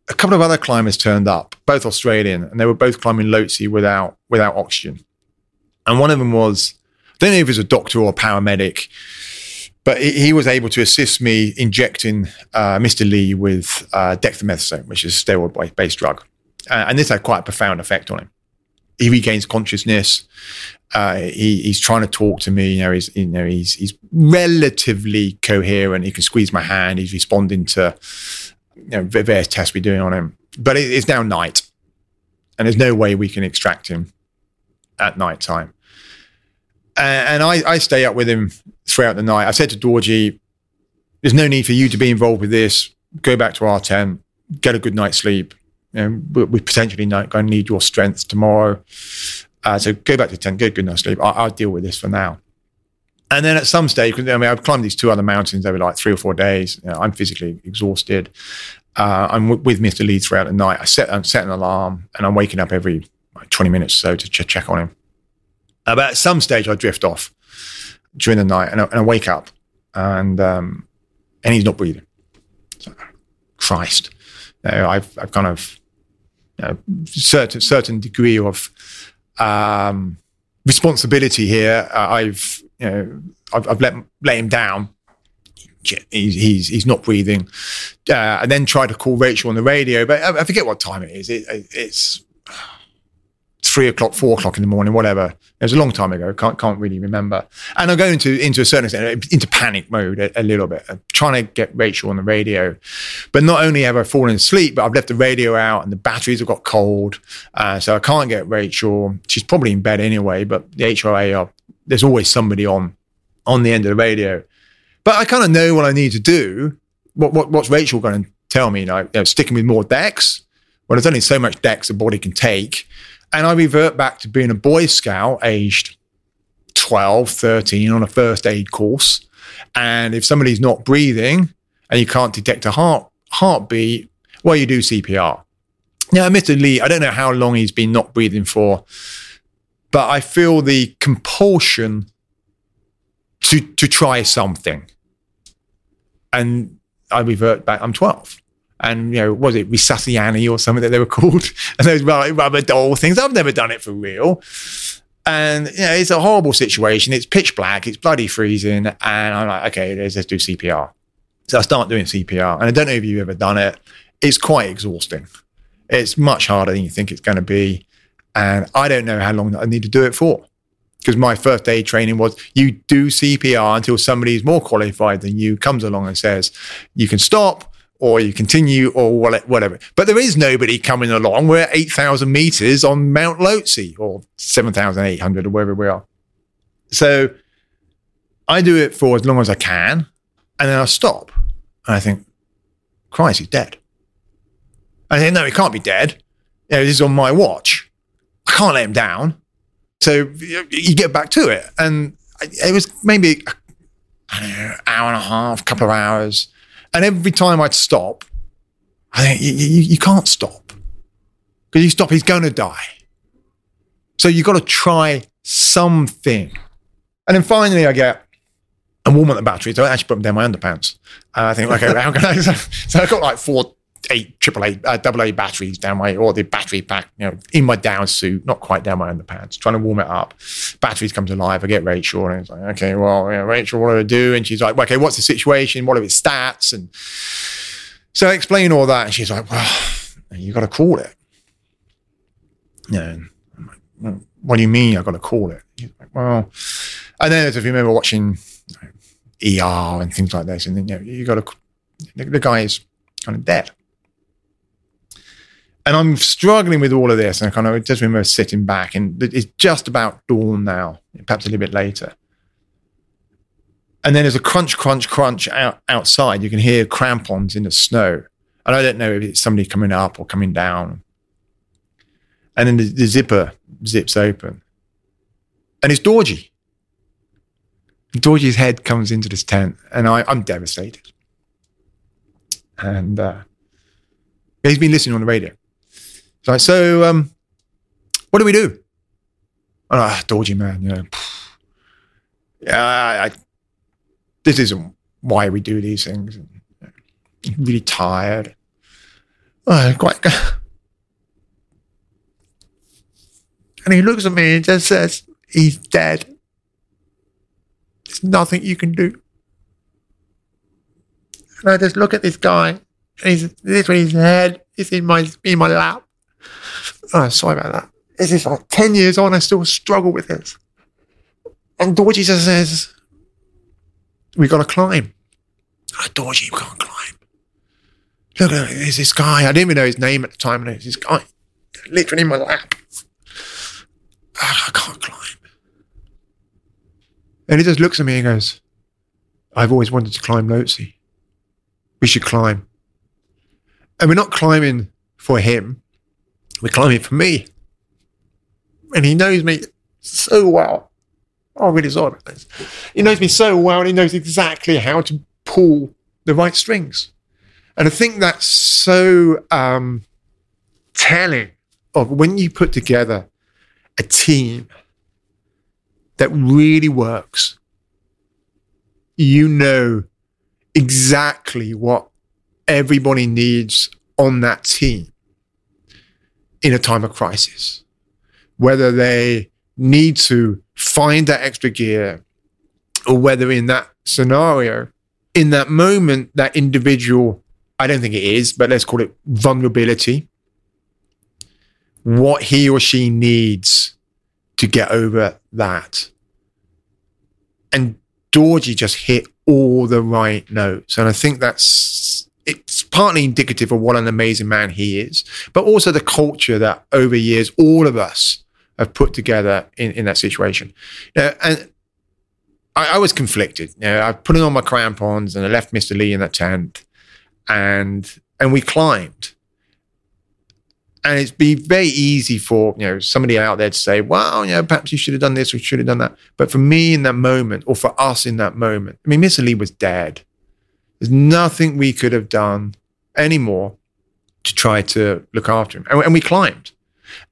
a couple of other climbers turned up, both Australian, and they were both climbing Lhotse without without oxygen. And one of them was, I don't know if it was a doctor or a paramedic, but he was able to assist me injecting uh, Mister Lee with uh, dexamethasone, which is a steroid-based drug. Uh, and this had quite a profound effect on him. He regains consciousness. Uh, he, he's trying to talk to me. You know, he's, you know, he's, he's relatively coherent. He can squeeze my hand. He's responding to, you know, various tests we're doing on him. But it, it's now night, and there's no way we can extract him at night time. and I, I stay up with him throughout the night. I said to Dorji, there's no need for you to be involved with this. Go back to our tent, get a good night's sleep. And we, we potentially not going to need your strength tomorrow. Uh, so go back to the tent, get a good night's sleep. I, I'll deal with this for now. And then at some stage, I mean, I've climbed these two other mountains over like three or four days. You know, I'm physically exhausted. Uh, I'm w- with Mister Lee throughout the night. I set, I'm set an alarm and I'm waking up every like, twenty minutes or so to ch- check on him. Uh, but at some stage, I drift off during the night and I, and I wake up and um, and he's not breathing. So, Christ. You know, I've, I've kind of, you know, certain, certain degree of um, responsibility here. Uh, I've, you know, I've, I've let, let him down. He's, he's, he's not breathing. Uh, and then try to call Rachel on the radio, but I, I forget what time it is. It, it, it's three o'clock, four o'clock in the morning, whatever. It was a long time ago. Can't, can't really remember. And I go into, into a certain extent, into panic mode a, a little bit. I'm trying to get Rachel on the radio, but not only have I fallen asleep, but I've left the radio out and the batteries have got cold. Uh, so I can't get Rachel. She's probably in bed anyway, but the H R A are, there's always somebody on, on the end of the radio. But I kind of know what I need to do. What, what what's Rachel going to tell me? Like, you know, sticking with more decks? Well, there's only so much decks a body can take. And I revert back to being a Boy Scout aged twelve, thirteen on a first aid course. And if somebody's not breathing and you can't detect a heart heartbeat, well, you do C P R. Now, admittedly, I don't know how long he's been not breathing for, but I feel the compulsion to to try something. And I revert back, I'm twelve. And, you know, was it Risasiani or something that they were called? And those rubber doll things. I've never done it for real. And, you know, it's a horrible situation. It's pitch black. It's bloody freezing. And I'm like, okay, let's, let's do C P R. So I start doing C P R. And I don't know if you've ever done it. It's quite exhausting. It's much harder than you think it's going to be. And I don't know how long I need to do it for. Because my first aid training was you do C P R until somebody who's more qualified than you comes along and says, you can stop or you continue or whatever. But there is nobody coming along. We're at eight thousand meters on Mount Lhotse or seven thousand eight hundred or wherever we are. So I do it for as long as I can and then I stop. And I think, Christ, he's dead. I think, no, he can't be dead. You know, this is on my watch. I can't let him down. So you get back to it. And it was maybe, I don't know, hour and a half, couple of hours. And every time I'd stop, I think, you, you, you can't stop. Because you stop, he's going to die. So you've got to try something. And then finally I get, and warm up the batteries. So I actually put them down my underpants. And I think, okay, how can I? So I've got like four, eight triple A, uh, double A batteries down my, or the battery pack, you know, in my down suit, not quite down my underpants, trying to warm it up. Batteries comes alive. I get Rachel and it's like, okay, well, yeah, Rachel, what do I do? And she's like, okay, what's the situation? What are its stats? And so I explain all that. And she's like, well, you got to call it. Yeah. I'm like, well, what do you mean I got to call it? She's like, well, and then if you remember watching you know, E R and things like this, and then you, know, you got to, the, the guy is kind of dead. And I'm struggling with all of this. And I kind of just remember sitting back. And it's just about dawn now, perhaps a little bit later. And then there's a crunch, crunch, crunch out, outside. You can hear crampons in the snow. And I don't know if it's somebody coming up or coming down. And then the, the zipper zips open. And it's Dorji. Dorji's head comes into this tent. And I, I'm devastated. And uh, he's been listening on the radio. So, so um, what do we do? Ah, oh, Dorji, man, you know, yeah, I, I, this isn't why we do these things. I'm really tired. Oh, quite. And he looks at me and just says, "He's dead. There's nothing you can do." And I just look at this guy, and he's literally his head is in my in my lap. Oh, sorry about that. This is like ten years on, I still struggle with this. And Dorji just says, we got to climb. Oh, Dorji, we can't climb. Look at it, there's this guy. I didn't even know his name at the time, and it was this guy literally in my lap. Oh, I can't climb. And he just looks at me and goes, I've always wanted to climb Lhotse. We should climb. And we're not climbing for him. We're climbing for me. And he knows me so well. I'm really sorry about this. He knows me so well, and he knows exactly how to pull the right strings. And I think that's so um, telling of when you put together a team that really works, you know exactly what everybody needs on that team in a time of crisis. Whether they need to find that extra gear, or whether in that scenario, in that moment, that individual, I don't think it is, but let's call it vulnerability, what he or she needs to get over that. And Dorji just hit all the right notes. And I think that's, it's partly indicative of what an amazing man he is, but also the culture that over years, all of us have put together in, in that situation. You know, and I, I was conflicted. You know, I put on my crampons and I left Mister Lee in that tent, and and we climbed. And it'd be very easy for, you know, somebody out there to say, well, you know, perhaps you should have done this or you should have done that. But for me in that moment, or for us in that moment, I mean, Mister Lee was dead. There's nothing we could have done anymore to try to look after him. And, and we climbed.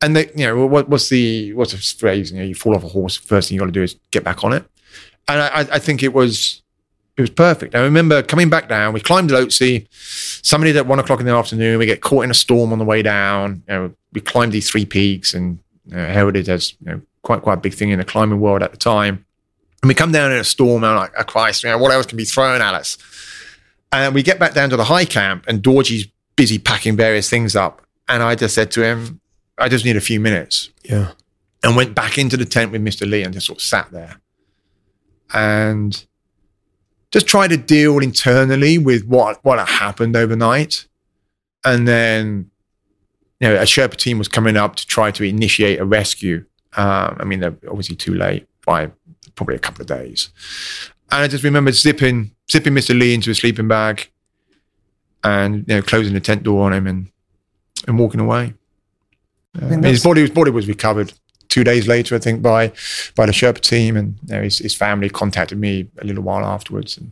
And they, you know, what, what's the what's the phrase? You know, you fall off a horse. First thing you got to do is get back on it. And I, I think it was it was perfect. I remember coming back down. We climbed Lhotse. Somebody at one o'clock in the afternoon. We get caught in a storm on the way down. You know, we climbed these three peaks, and you know, heralded as you know, quite quite a big thing in the climbing world at the time. And we come down in a storm, and I'm like, oh, Christ, you know, what else can be thrown at us? And we get back down to the high camp, and Dorji's busy packing various things up. And I just said to him, I just need a few minutes. Yeah. And went back into the tent with Mister Lee and just sort of sat there. And just tried to deal internally with what, what had happened overnight. And then, you know, a Sherpa team was coming up to try to initiate a rescue. Um, I mean, they're obviously too late by probably a couple of days. And I just remember zipping, zipping Mister Lee into a sleeping bag and, you know, closing the tent door on him and, and walking away. I mean, his body, his body was recovered two days later, I think, by by the Sherpa team, and you know, his, his family contacted me a little while afterwards. And...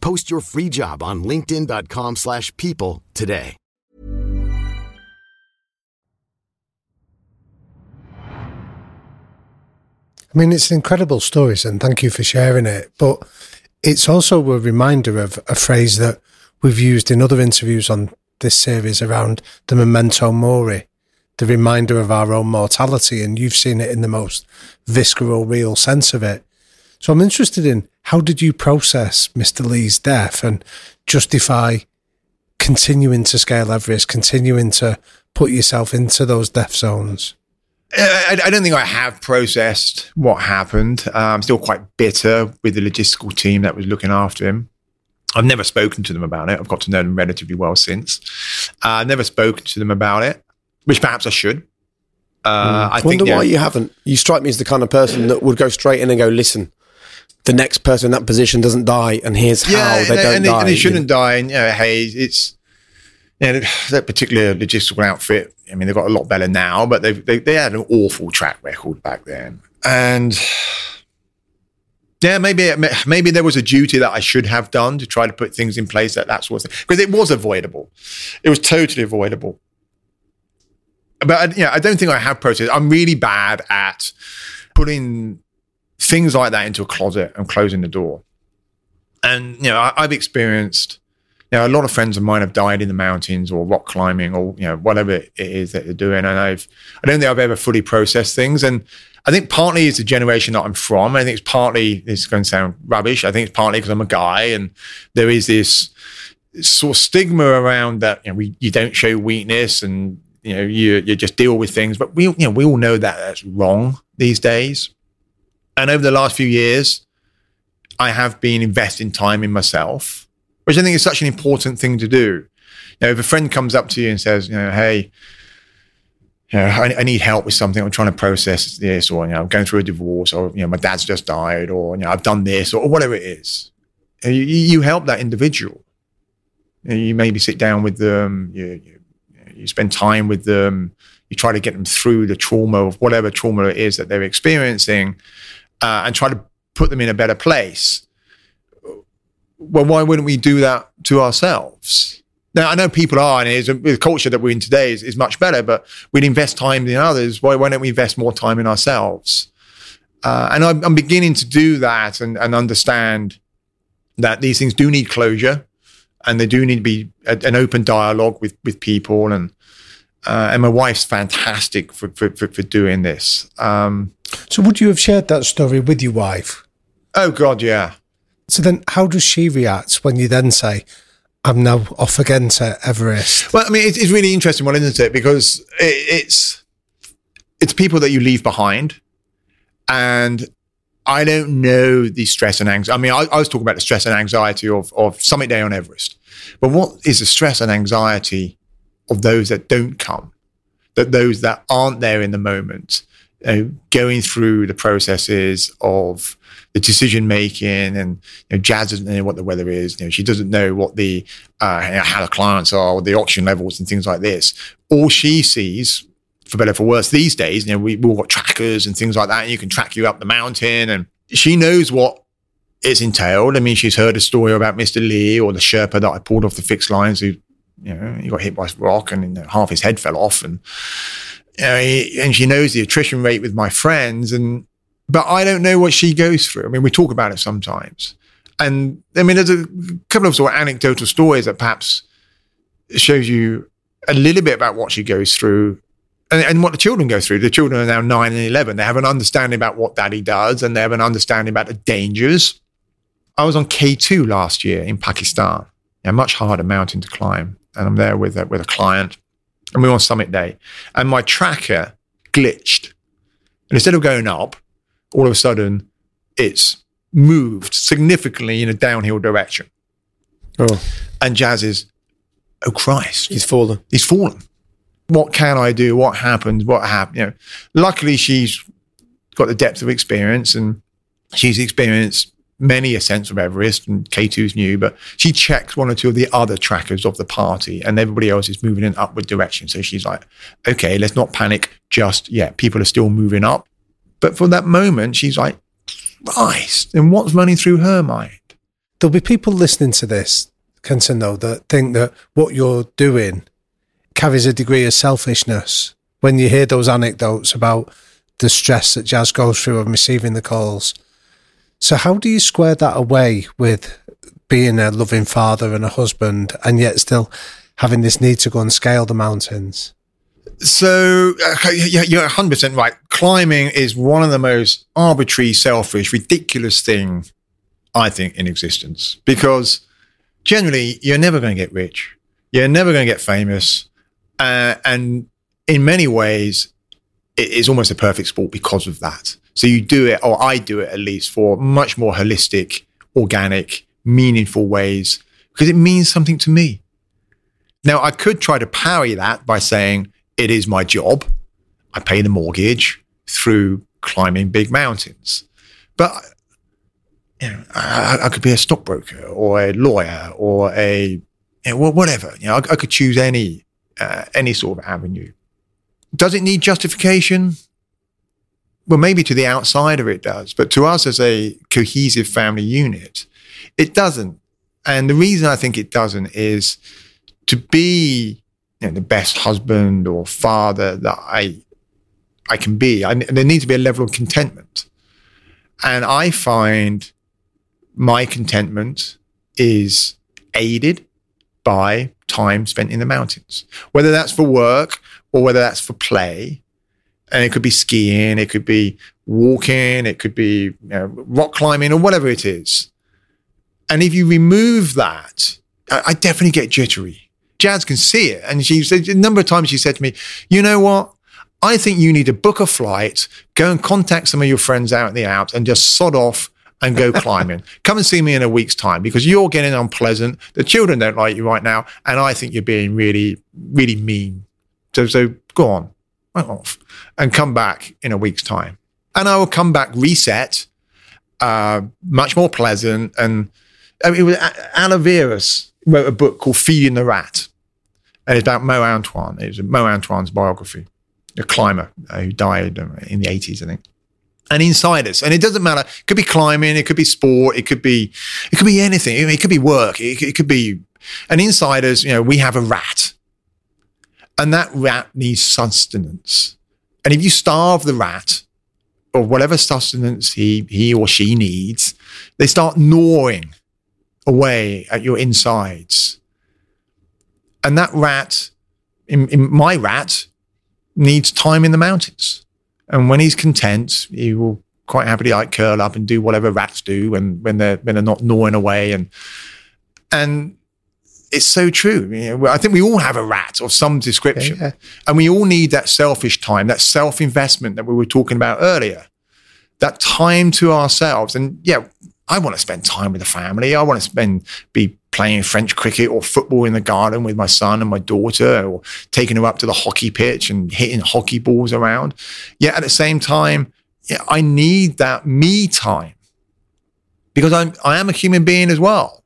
Post your free job on linkedin.com slash people today. I mean, it's incredible stories, and thank you for sharing it. But it's also a reminder of a phrase that we've used in other interviews on this series around the memento mori, the reminder of our own mortality. And you've seen it in the most visceral, real sense of it. So I'm interested in, how did you process Mister Lee's death and justify continuing to scale Everest, continuing to put yourself into those death zones? I, I don't think I have processed what happened. Uh, I'm still quite bitter with the logistical team that was looking after him. I've never spoken to them about it. I've got to know them relatively well since. Uh, I've never spoken to them about it, which perhaps I should. Uh, mm. I wonder think, why yeah. you haven't. You strike me as the kind of person that would go straight in and go, listen, the next person in that position doesn't die, and here's yeah, how they and, don't and die. They, and they shouldn't yeah. die. And, you know, hey, it's... You know, that particular logistical outfit, I mean, they've got a lot better now, but they they had an awful track record back then. And yeah, maybe maybe there was a duty that I should have done to try to put things in place that that sort of thing, because it was avoidable. It was totally avoidable. But you know, I don't think I have processed. I'm really bad at putting things like that into a closet and closing the door. And you know, I, I've experienced. You know, a lot of friends of mine have died in the mountains or rock climbing or you know whatever it is that they're doing. And I've, I don't think I've ever fully processed things. And I think partly it's the generation that I'm from. I think it's partly, it's going to sound rubbish. I think it's partly because I'm a guy and there is this sort of stigma around that you know, we, you don't show weakness and you know you you just deal with things. But we you know we all know that that's wrong these days. And over the last few years, I have been investing time in myself, which I think is such an important thing to do. You know, if a friend comes up to you and says, you know, hey, you know, I, I need help with something, I'm trying to process this, or, you know, I'm going through a divorce, or, you know, my dad's just died, or, you know, I've done this, or, or whatever it is. You, you help that individual. You know, you maybe sit down with them, you, you, you spend time with them, you try to get them through the trauma of whatever trauma it is that they're experiencing, uh, and try to put them in a better place. Well, why wouldn't we do that to ourselves? Now, I know people are, and it's a, the culture that we're in today is, is much better, but we'd invest time in others. Why, why don't we invest more time in ourselves? Uh, and I'm, I'm beginning to do that and, and understand that these things do need closure and they do need to be a, an open dialogue with, with people. And uh, and my wife's fantastic for, for, for, for doing this. Um, so would you have shared that story with your wife? Oh, God, yeah. So then how does she react when you then say, I'm now off again to Everest? Well, I mean, it's, it's really interesting one, isn't it? Because it, it's it's people that you leave behind. And I don't know the stress and anxiety. I mean, I, I was talking about the stress and anxiety of, of Summit Day on Everest. But what is the stress and anxiety of those that don't come, that those that aren't there in the moment? Uh, going through the processes of the decision making, and you know, Jazz doesn't know what the weather is. You know, she doesn't know what the uh, you know, how the clients are, or the auction levels, and things like this. All she sees, for better or for worse, these days, you know, we, we've all got trackers and things like that, and you can track you up the mountain, and she knows what is entailed. I mean, she's heard a story about Mister Lee or the Sherpa that I pulled off the fixed lines, who you know he got hit by a rock and you know, half his head fell off, and. You know, he, and she knows the attrition rate with my friends, and but I don't know what she goes through. I mean, we talk about it sometimes, and I mean, there's a couple of sort of anecdotal stories that perhaps shows you a little bit about what she goes through, and, and what the children go through. The children are now nine and eleven. They have an understanding about what Daddy does, and they have an understanding about the dangers. I was on K two last year in Pakistan, a much harder mountain to climb, and I'm there with a, with a client. And we were on Summit Day, and my tracker glitched. And instead of going up, all of a sudden, it's moved significantly in a downhill direction. Oh. And Jazz is, oh, Christ. He's fallen. He's fallen. What can I do? What happened? What happened? You know, luckily, she's got the depth of experience, and she's experienced many ascents of Everest, and K two's new, but she checks one or two of the other trackers of the party, and everybody else is moving in an upward direction. So she's like, okay, let's not panic just yet. People are still moving up. But for that moment, she's like, Christ, and what's running through her mind? There'll be people listening to this, Kenton, though, that think that what you're doing carries a degree of selfishness. When you hear those anecdotes about the stress that Jazz goes through of receiving the calls, so how do you square that away with being a loving father and a husband, and yet still having this need to go and scale the mountains? So uh, you're one hundred percent right. Climbing is one of the most arbitrary, selfish, ridiculous thing, I think, in existence. Because generally, you're never going to get rich. You're never going to get famous. Uh, and in many ways, it is almost a perfect sport because of that. So you do it, or I do it at least, for much more holistic, organic, meaningful ways, because it means something to me. Now, I could try to parry that by saying, it is my job. I pay the mortgage through climbing big mountains. But you know, I, I could be a stockbroker or a lawyer or a you know, whatever. You know, I, I could choose any uh, any sort of avenue. Does it need justification? Well, maybe to the outsider it does, but to us as a cohesive family unit, it doesn't. And the reason I think it doesn't is to be, you know, the best husband or father that I I can be, I, there needs to be a level of contentment. And I find my contentment is aided by time spent in the mountains, whether that's for work or whether that's for play. And it could be skiing, it could be walking, it could be, you know, rock climbing or whatever it is. And if you remove that, I, I definitely get jittery. Jazz can see it. And she said, a number of times she said to me, you know what? I think you need to book a flight, go and contact some of your friends out in the Alps and just sod off and go climbing. Come and see me in a week's time because you're getting unpleasant. The children don't like you right now. And I think you're being really, really mean. So, so go on, went off and come back in a week's time. And I will come back reset, uh, much more pleasant. And I mean, it was Alavirus wrote a book called Feeding the Rat. And it's about Mo Antoine. It's Mo Antoine's biography. A climber who died in the eighties, I think. And inside us, and it doesn't matter. It could be climbing, it could be sport, it could be, it could be anything. It could be work. It could, it could be. And inside us, you know, we have a rat, and that rat needs sustenance. And if you starve the rat or whatever sustenance he he or she needs, they start gnawing away at your insides. And that rat, in, in my rat. Needs time in the mountains. And when he's content, he will quite happily like curl up and do whatever rats do when, when they're when they're not gnawing away. And and it's so true. You know, I think we all have a rat of some description. Yeah, yeah. And we all need that selfish time, that self-investment that we were talking about earlier, that time to ourselves. And yeah, I want to spend time with the family. I want to spend, be playing French cricket or football in the garden with my son and my daughter, or taking her up to the hockey pitch and hitting hockey balls around. Yet at the same time, yeah, I need that me time because I'm, I am a human being as well.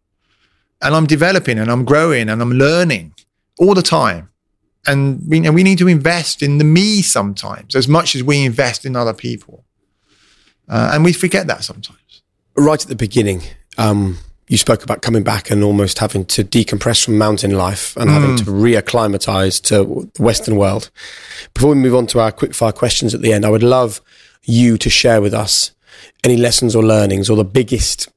And I'm developing and I'm growing and I'm learning all the time. And we, and we need to invest in the me sometimes as much as we invest in other people. Uh, and we forget that sometimes. Right at the beginning, um, you spoke about coming back and almost having to decompress from mountain life and mm. having to reacclimatise to the Western world. Before we move on to our quickfire questions at the end, I would love you to share with us any lessons or learnings or the biggest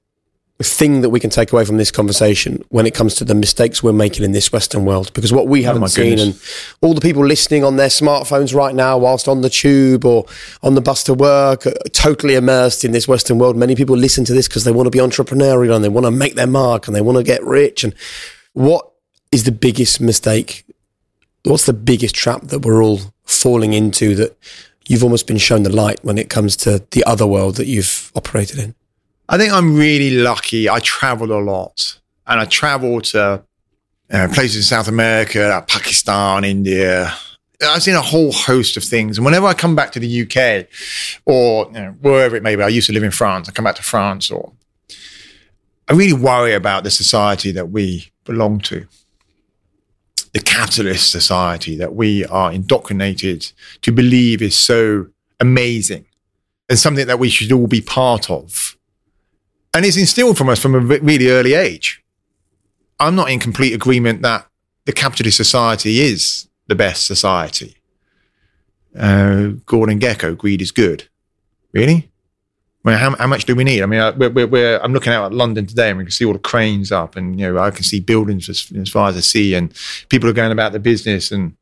thing that we can take away from this conversation when it comes to the mistakes we're making in this Western world. Because what we haven't oh seen, and all the people listening on their smartphones right now whilst on the tube or on the bus to work, totally immersed in this Western world. Many people listen to this because they want to be entrepreneurial and they want to make their mark and they want to get rich. And what is the biggest mistake? What's the biggest trap that we're all falling into that you've almost been shown the light when it comes to the other world that you've operated in? I think I'm really lucky. I travel a lot, and I travel to you know, places in South America, like Pakistan, India. I've seen a whole host of things. And whenever I come back to the U K or you know, wherever it may be, I used to live in France. I come back to France, or I really worry about the society that we belong to, the capitalist society that we are indoctrinated to believe is so amazing and something that we should all be part of. And it's instilled from us from a really early age. I'm not in complete agreement that the capitalist society is the best society. Uh, Gordon Gekko, greed is good. Really? I mean, how, how much do we need? I mean, I, we're, we're, I'm looking out at London today and we can see all the cranes up and, you know, I can see buildings as, as far as I see and people are going about their business. And,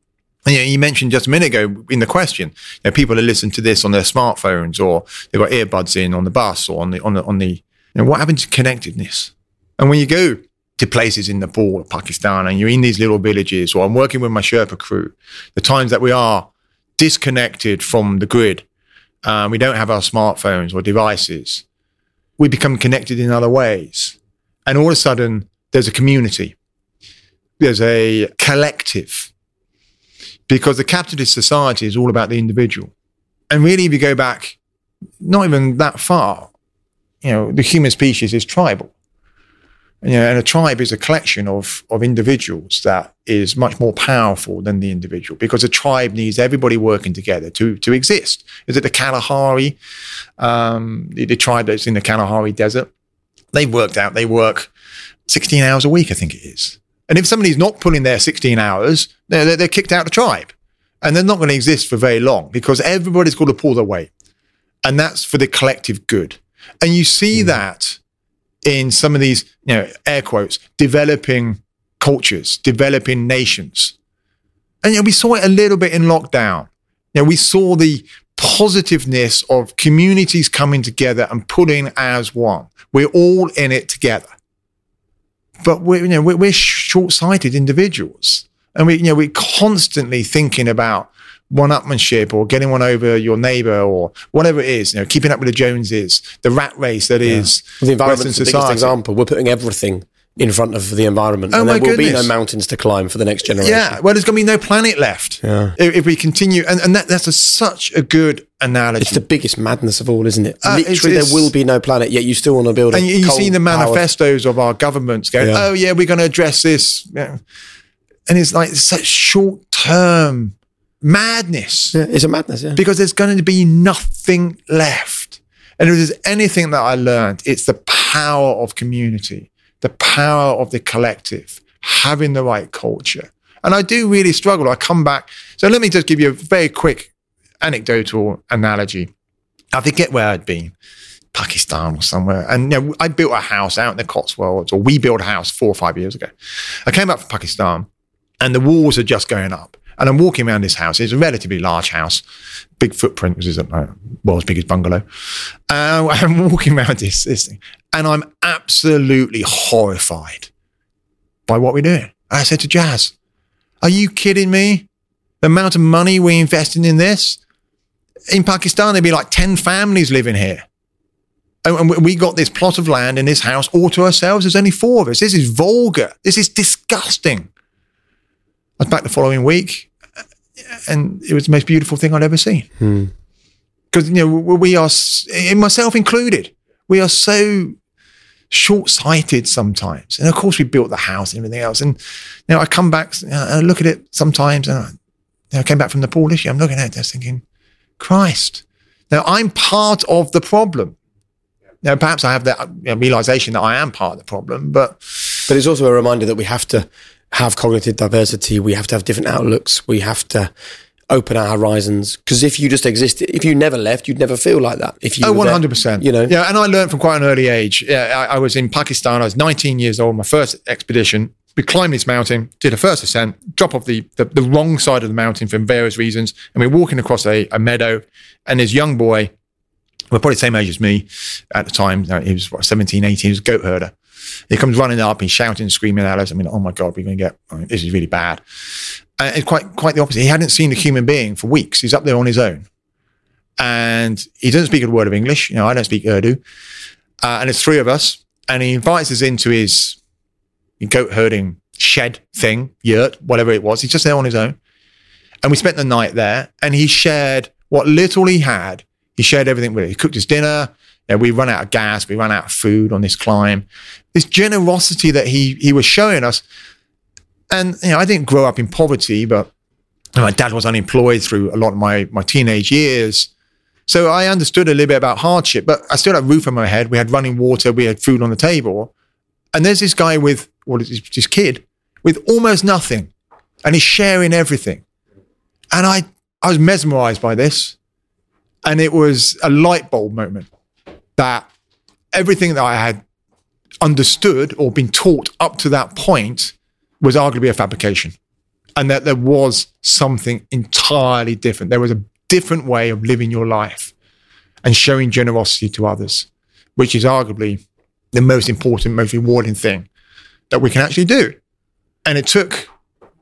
and you know, you mentioned just a minute ago in the question, you know, people are listening to this on their smartphones or they've got earbuds in on the bus or on the, on the, on the, you know, what happened to connectedness? And when you go to places in Nepal or Pakistan and you're in these little villages, or I'm working with my Sherpa crew, the times that we are disconnected from the grid, uh, we don't have our smartphones or devices, we become connected in other ways. And all of a sudden, there's a community. There's a collective. Because the capitalist society is all about the individual. And really, if you go back, not even that far, you know, the human species is tribal. You know, and a tribe is a collection of of individuals that is much more powerful than the individual, because a tribe needs everybody working together to to exist. Is it the Kalahari, um, the, the tribe that's in the Kalahari Desert? They've worked out they work sixteen hours a week, I think it is. And if somebody's not pulling their sixteen hours, they're, they're kicked out of the tribe. And they're not going to exist for very long, because everybody's got to pull their weight. And that's for the collective good. And you see mm. that in some of these, you know, air quotes, developing cultures, developing nations. And you know, we saw it a little bit in lockdown. You know, we saw the positiveness of communities coming together and pulling as one. We're all in it together. But we're, you know, we're, we're short-sighted individuals. And we, you know, we're constantly thinking about one-upmanship or getting one over your neighbour or whatever it is, you know, keeping up with the Joneses, the rat race that yeah. is the environment's the biggest example. We're putting everything in front of the environment, oh and there will goodness. be no mountains to climb for the next generation. Yeah, well, there's going to be no planet left yeah. if, if we continue. And, and that, that's a, such a good analogy. It's the biggest madness of all, isn't it? Uh, Literally, it's, it's, there will be no planet, yet you still want to build and a And you see the manifestos powered. of our governments going, yeah. oh, yeah, we're going to address this. Yeah. And it's like it's such short-term madness. Yeah, it's a madness, yeah. Because there's going to be nothing left. And if there's anything that I learned, it's the power of community, the power of the collective, having the right culture. And I do really struggle. I come back. So let me just give you a very quick anecdotal analogy. I forget where I'd been, Pakistan or somewhere. And you know, I built a house out in the Cotswolds, or we built a house four or five years ago. I came back from Pakistan and the walls are just going up. And I'm walking around this house. It's a relatively large house, big footprint, because it's the world's biggest bungalow. Uh, I'm walking around this, this thing, and I'm absolutely horrified by what we're doing. I said to Jazz, are you kidding me? The amount of money we're investing in this? In Pakistan, there'd be like ten families living here. And we got this plot of land in this house all to ourselves. There's only four of us. This is vulgar. This is disgusting. I was back the following week. And it was the most beautiful thing I'd ever seen. Because, hmm. you know, we are, myself included, we are so short-sighted sometimes. And of course we built the house and everything else. And you know, I come back and I look at it sometimes, and I, you know, I came back from Nepal this year, I'm looking at it, I was thinking, Christ. Now I'm part of the problem. Now perhaps I have that you know, realization that I am part of the problem, but... But it's also a reminder that we have to have cognitive diversity, we have to have different outlooks, we have to open our horizons. Because if you just existed, if you never left, you'd never feel like that. If you Oh, one hundred percent. There, you know? Yeah, and I learned from quite an early age. Yeah, I, I was in Pakistan, I was nineteen years old, my first expedition. We climbed this mountain, did a first ascent, drop off the, the, the wrong side of the mountain for various reasons, and we're walking across a, a meadow, and this young boy, well, probably the same age as me at the time, he was what, seventeen, eighteen, he was a goat herder. He comes running up, he's shouting and screaming at us. I mean, oh my God, we're going to get, I mean, this is really bad. And it's quite, quite the opposite. He hadn't seen a human being for weeks. He's up there on his own. And he doesn't speak a word of English. You know, I don't speak Urdu. Uh, and it's three of us. And he invites us into his goat herding shed thing, yurt, whatever it was. He's just there on his own. And we spent the night there. And he shared what little he had. He shared everything with us. He cooked his dinner. You know, we run out of gas. We run out of food on this climb. This generosity that he he was showing us. And you know, I didn't grow up in poverty, but my dad was unemployed through a lot of my, my teenage years. So I understood a little bit about hardship, but I still had a roof on my head. We had running water. We had food on the table. And there's this guy with, well, this kid, with almost nothing. And he's sharing everything. And I, I was mesmerized by this. And it was a light bulb moment that everything that I had understood or been taught up to that point was arguably a fabrication, and that there was something entirely different. There was a different way of living your life and showing generosity to others, which is arguably the most important, most rewarding thing that we can actually do. And it took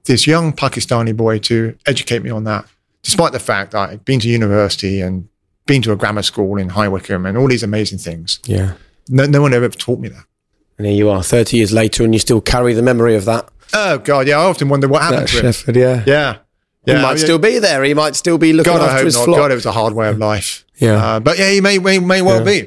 this young Pakistani boy to educate me on that, despite the fact that I'd been to university and been to a grammar school in High Wycombe and all these amazing things. Yeah. No, no one ever taught me that. And here you are, thirty years later, and you still carry the memory of that. Oh, God, yeah. I often wonder what happened to Shefford, him. Yeah. Yeah. yeah. He might yeah. still be there. He might still be looking God, after I hope his not. flock. God, it was a hard way of life. Yeah. Uh, but yeah, he may, may, may well yeah.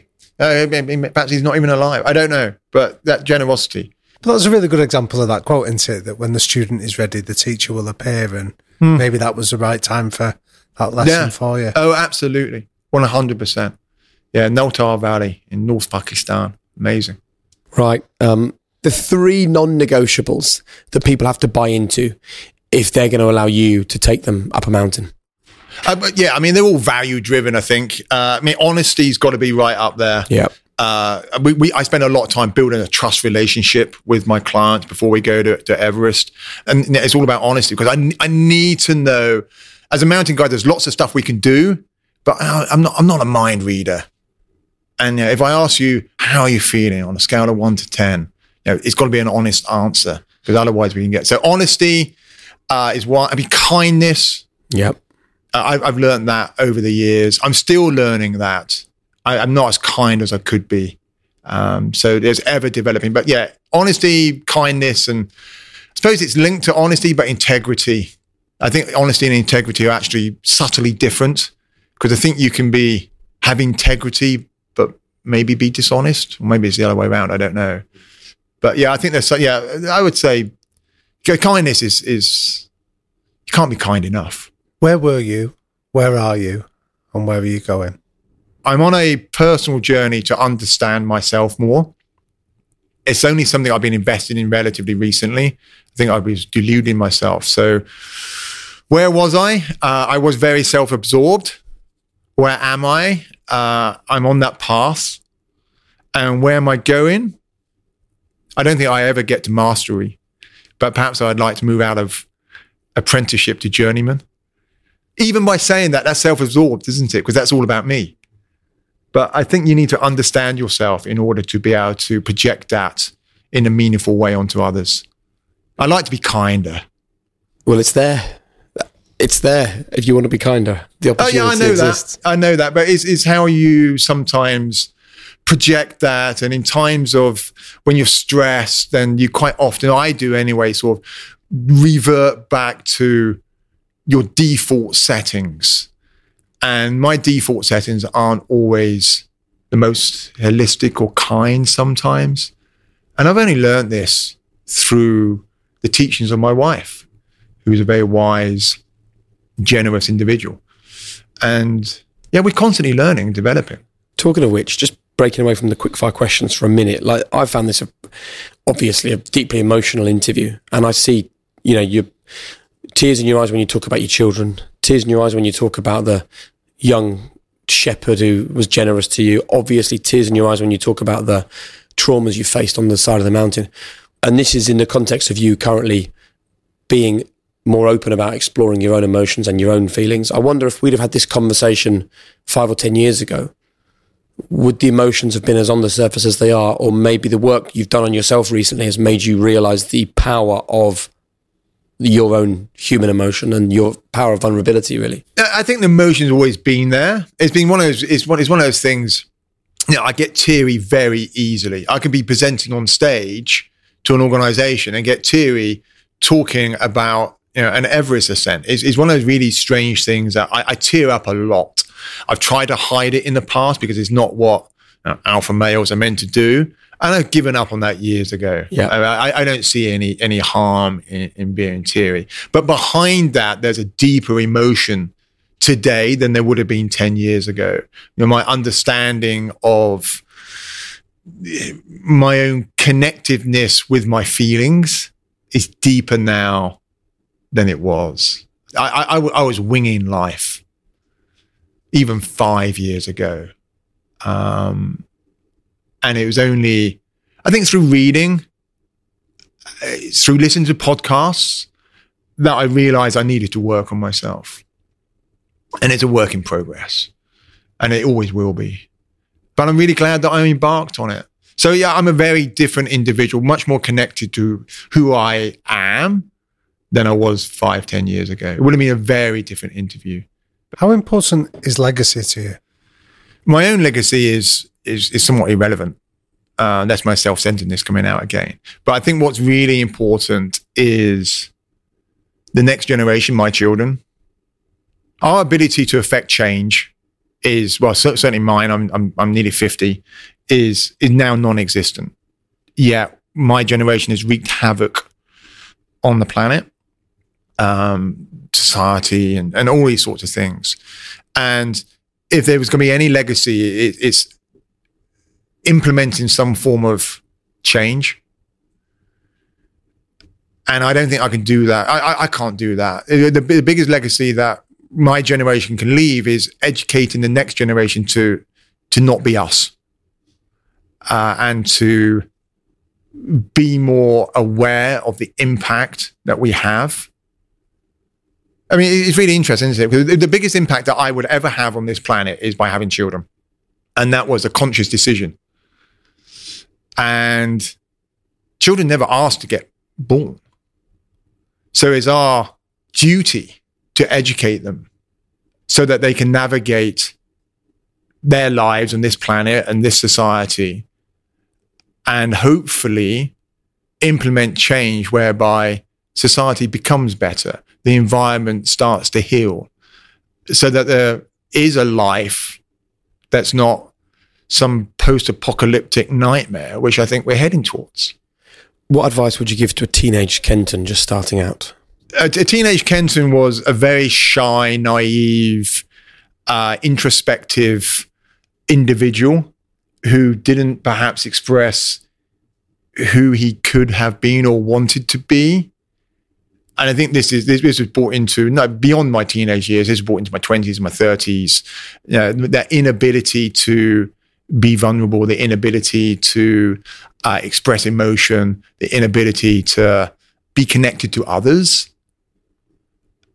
be. Uh, perhaps he's not even alive. I don't know. But that generosity. But that's a really good example of that quote, isn't it? That when the student is ready, the teacher will appear, and mm. maybe that was the right time for that lesson yeah. for you. Oh, absolutely. one hundred percent. Yeah, Naltar Valley in North Pakistan. Amazing. Right. Um, the three non-negotiables that people have to buy into if they're going to allow you to take them up a mountain. Uh, but yeah, I mean, they're all value-driven, I think. Uh, I mean, honesty's got to be right up there. Yeah. Uh, we, we, I spend a lot of time building a trust relationship with my clients before we go to, to Everest. And it's all about honesty, because I, I need to know, as a mountain guide, there's lots of stuff we can do, but I, I'm not, I'm not a mind reader. And you know, if I ask you, how are you feeling on a scale of one to ten? You know, it's got to be an honest answer, because otherwise we can get, so honesty uh, is one. I mean, kindness. Yep. Uh, I, I've learned that over the years. I'm still learning that. I, I'm not as kind as I could be. Um, so there's ever developing. But yeah, honesty, kindness, and I suppose it's linked to honesty, but integrity. I think honesty and integrity are actually subtly different, because I think you can be have integrity, but maybe be dishonest. Or maybe it's the other way around. I don't know. But yeah, I think there's, so, yeah, I would say kindness is, is, you can't be kind enough. Where were you? Where are you? And where are you going? I'm on a personal journey to understand myself more. It's only something I've been invested in relatively recently. I think I was deluding myself. So where was I? Uh, I was very self-absorbed. Where am I? Uh, I'm on that path. And where am I going? I don't think I ever get to mastery, but perhaps I'd like to move out of apprenticeship to journeyman. Even by saying that, that's self-absorbed, isn't it? Because that's all about me. But I think you need to understand yourself in order to be able to project that in a meaningful way onto others. I like to be kinder. Well, it's there. It's there if you want to be kinder. The opportunity oh, yeah, I know exists. That. I know that. But it's, it's how you sometimes project that. And in times of when you're stressed, then you quite often, I do anyway, sort of revert back to your default settings. And my default settings aren't always the most holistic or kind sometimes. And I've only learned this through the teachings of my wife, who is a very wise, generous individual. And yeah, we're constantly learning, developing. Talking of which, just breaking away from the quickfire questions for a minute, like I found this a, obviously a deeply emotional interview. And I see, you know, your tears in your eyes when you talk about your children, tears in your eyes when you talk about the young shepherd who was generous to you, obviously tears in your eyes when you talk about the traumas you faced on the side of the mountain. And this is in the context of you currently being more open about exploring your own emotions and your own feelings. I wonder if we'd have had this conversation five or ten years ago, would the emotions have been as on the surface as they are? Or maybe the work you've done on yourself recently has made you realize the power of your own human emotion and your power of vulnerability, really? I think the emotion's always been there. It's been one of those, it's one, it's one of those things, you know, I get teary very easily. I could be presenting on stage to an organization and get teary talking about, you know, an Everest ascent. It's, it's one of those really strange things that I, I tear up a lot. I've tried to hide it in the past because it's not what, you know, alpha males are meant to do. And I've given up on that years ago. Yeah. I, I don't see any any harm in, in being teary. But behind that, there's a deeper emotion today than there would have been ten years ago. You know, my understanding of my own connectiveness with my feelings is deeper now than it was. I, I, I was winging life even five years ago. Um... And it was only, I think, through reading, through listening to podcasts, that I realized I needed to work on myself. And it's a work in progress. And it always will be. But I'm really glad that I embarked on it. So yeah, I'm a very different individual, much more connected to who I am than I was five, ten years ago. It would have been a very different interview. How important is legacy to you? My own legacy is... Is, is somewhat irrelevant. Uh, that's my self-centeredness coming out again. But I think what's really important is the next generation, my children. Our ability to affect change is, well, certainly mine, I'm I'm, I'm nearly fifty, is, is now non-existent. Yeah, my generation has wreaked havoc on the planet, um, society, and, and all these sorts of things. And if there was going to be any legacy, it, it's implementing some form of change. And I don't think I can do that. I, I, I can't do that. The, the biggest legacy that my generation can leave is educating the next generation to to not be us, uh, and to be more aware of the impact that we have. I mean, it's really interesting, isn't it? Because the biggest impact that I would ever have on this planet is by having children. And that was a conscious decision. And children never asked to get born. So it's our duty to educate them so that they can navigate their lives on this planet and this society, and hopefully implement change whereby society becomes better, the environment starts to heal, so that there is a life that's not some post-apocalyptic nightmare, which I think we're heading towards. What advice would you give to a teenage Kenton just starting out? A, a teenage Kenton was a very shy, naive, uh, introspective individual who didn't perhaps express who he could have been or wanted to be. And I think this is this, this was brought into, no, beyond my teenage years, this was brought into my twenties, my thirties, you know, that inability to be vulnerable, the inability to uh, express emotion, the inability to be connected to others.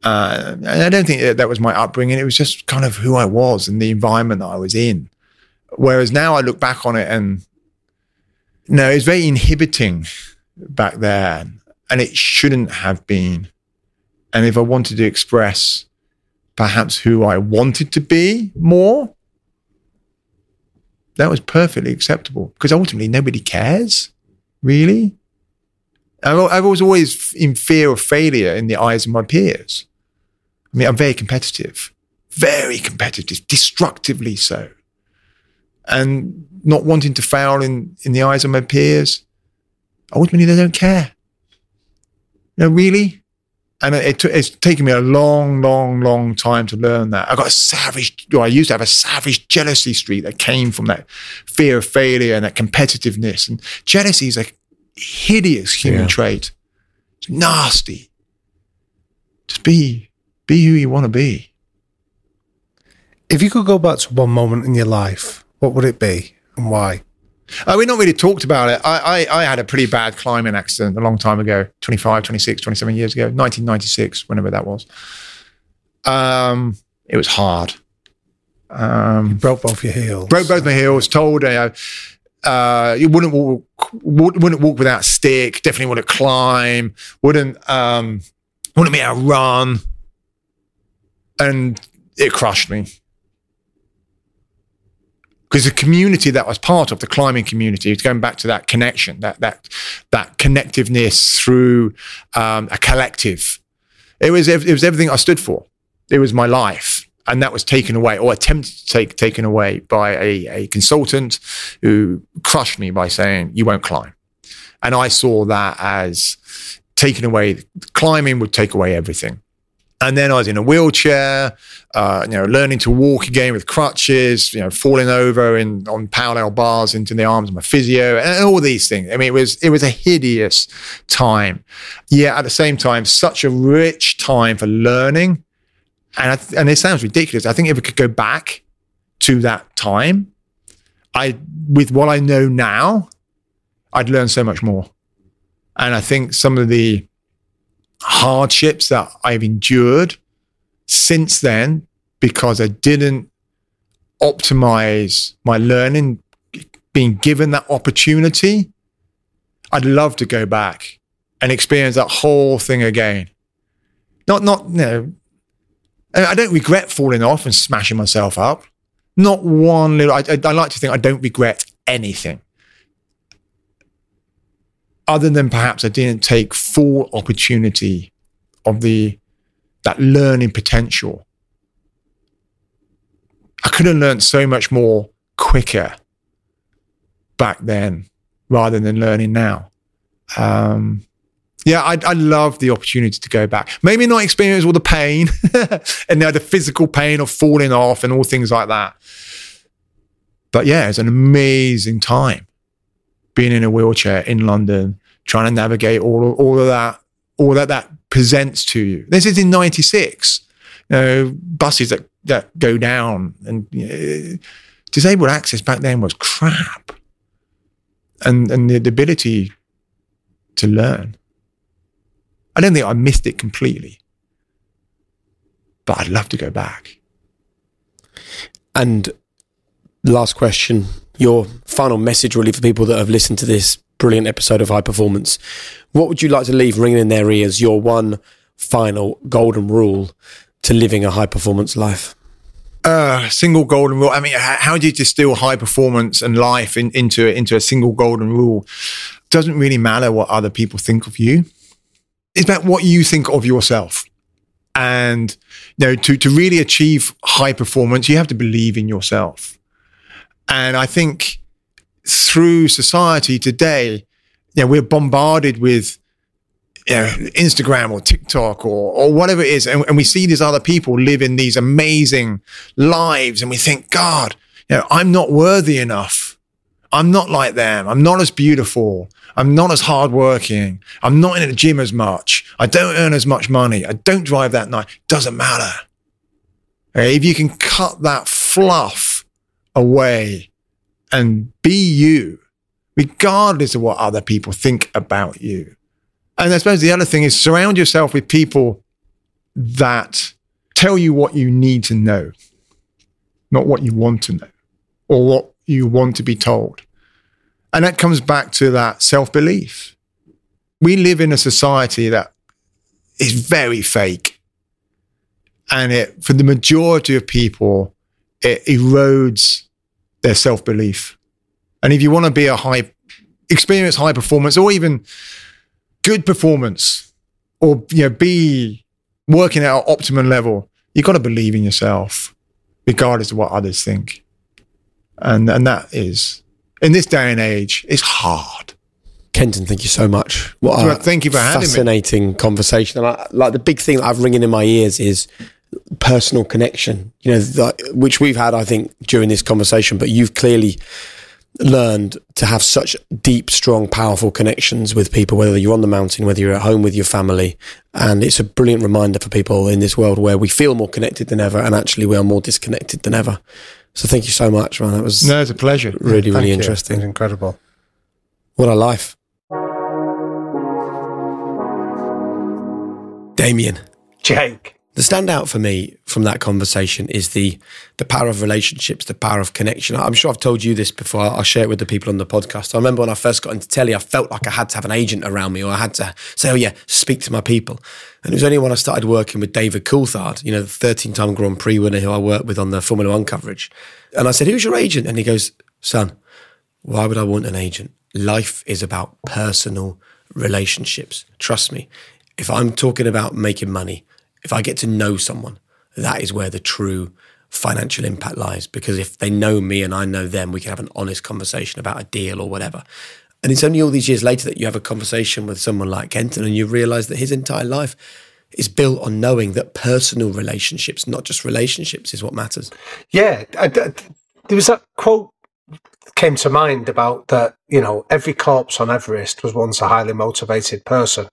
Uh, and I don't think that, that was my upbringing. It was just kind of who I was and the environment that I was in. Whereas now I look back on it and, no, it's very inhibiting back there, and it shouldn't have been. And if I wanted to express perhaps who I wanted to be more, that was perfectly acceptable, because ultimately nobody cares, really. I was always in fear of failure in the eyes of my peers. I mean, I'm very competitive, very competitive, destructively so. And not wanting to fail in, in the eyes of my peers, ultimately they don't care. No, really? And it, it, it's taken me a long, long, long time to learn that. I got a savage, or I used to have a savage jealousy streak that came from that fear of failure and that competitiveness. And jealousy is a hideous human yeah. trait. It's nasty. Just be, be who you want to be. If you could go back to one moment in your life, what would it be and why? Uh, we not really talked about it. I, I, I had a pretty bad climbing accident a long time ago, twenty-five, twenty-six, twenty-seven years ago, nineteen ninety-six, whenever that was. Um, it was hard. Um, you broke both your heels. Broke both my heels. Told uh, uh, you wouldn't walk, wouldn't walk without a stick. Definitely wouldn't climb. Wouldn't um, wouldn't be able to run. And it crushed me. Because the community that I was part of, the climbing community, it's going back to that connection, that that that connectiveness through um, a collective. It was it was everything I stood for. It was my life, and that was taken away, or attempted to take taken away by a, a consultant who crushed me by saying, "You won't climb," and I saw that as taking away. Climbing would take away everything. And then I was in a wheelchair, uh, you know, learning to walk again with crutches, you know, falling over in on parallel bars into the arms of my physio, and all these things. I mean, it was it was a hideous time. Yeah, at the same time, such a rich time for learning. And I th- and it sounds ridiculous. I think if we could go back to that time, I with what I know now, I'd learn so much more. And I think some of the hardships that I've endured since then, because I didn't optimize my learning, being given that opportunity, I'd love to go back and experience that whole thing again. Not, not, you know, I don't regret falling off and smashing myself up. Not one little, I, I, I like to think I don't regret anything. Other than perhaps I didn't take full opportunity of the that learning potential. I could have learned so much more quicker back then rather than learning now. um, yeah, I, I love the opportunity to go back. Maybe not experience all the pain and you know, the physical pain of falling off and all things like that. But yeah, it's an amazing time being in a wheelchair in London, trying to navigate all, all of that, all that that presents to you. This is in ninety-six. You know, buses that, that go down and you know, disabled access back then was crap. And and the, the ability to learn. I don't think I missed it completely, but I'd love to go back. And last question, your final message really for people that have listened to this brilliant episode of High Performance. What would you like to leave ringing in their ears, your one final golden rule to living a high performance life? Uh, single golden rule. I mean, how do you distill high performance and life in, into, into a single golden rule? Doesn't really matter what other people think of you. It's about what you think of yourself. And you know, to, to really achieve high performance, you have to believe in yourself. And I think through society today, you know, we're bombarded with you know, Instagram or TikTok or, or whatever it is. And, and we see these other people living these amazing lives and we think, God, you know, I'm not worthy enough. I'm not like them. I'm not as beautiful. I'm not as hardworking. I'm not in the gym as much. I don't earn as much money. I don't drive that night. Doesn't matter. Okay, if you can cut that fluff away and be you, regardless of what other people think about you. And I suppose the other thing is surround yourself with people that tell you what you need to know, not what you want to know or what you want to be told. And that comes back to that self-belief. We live in a society that is very fake. And it, for the majority of people, it erodes their self-belief. And if you want to be a high, experience high performance or even good performance or you know, be working at an optimum level, you've got to believe in yourself regardless of what others think. And and that is, in this day and age, it's hard. Kenton, thank you so much. What well, thank you for having me. Fascinating conversation. And I, like the big thing that I've ringing in my ears is personal connection, you know, the, which we've had, I think, during this conversation, but you've clearly learned to have such deep, strong, powerful connections with people, whether you're on the mountain, whether you're at home with your family. And it's a brilliant reminder for people in this world where we feel more connected than ever and actually we are more disconnected than ever. So thank you so much, man. That was no, it's a pleasure. Really, yeah, really interesting. It's incredible. What a life. Damien. Jake. The standout for me from that conversation is the the power of relationships, the power of connection. I'm sure I've told you this before. I'll share it with the people on the podcast. I remember when I first got into telly, I felt like I had to have an agent around me or I had to say, oh yeah, speak to my people. And it was only when I started working with David Coulthard, you know, the thirteen-time Grand Prix winner who I worked with on the Formula One coverage. And I said, who's your agent? And he goes, son, why would I want an agent? Life is about personal relationships. Trust me, if I'm talking about making money, if I get to know someone, that is where the true financial impact lies. Because if they know me and I know them, we can have an honest conversation about a deal or whatever. And it's only all these years later that you have a conversation with someone like Kenton and you realise that his entire life is built on knowing that personal relationships, not just relationships, is what matters. Yeah. I, I, there was that quote that came to mind about that, you know, every corpse on Everest was once a highly motivated person.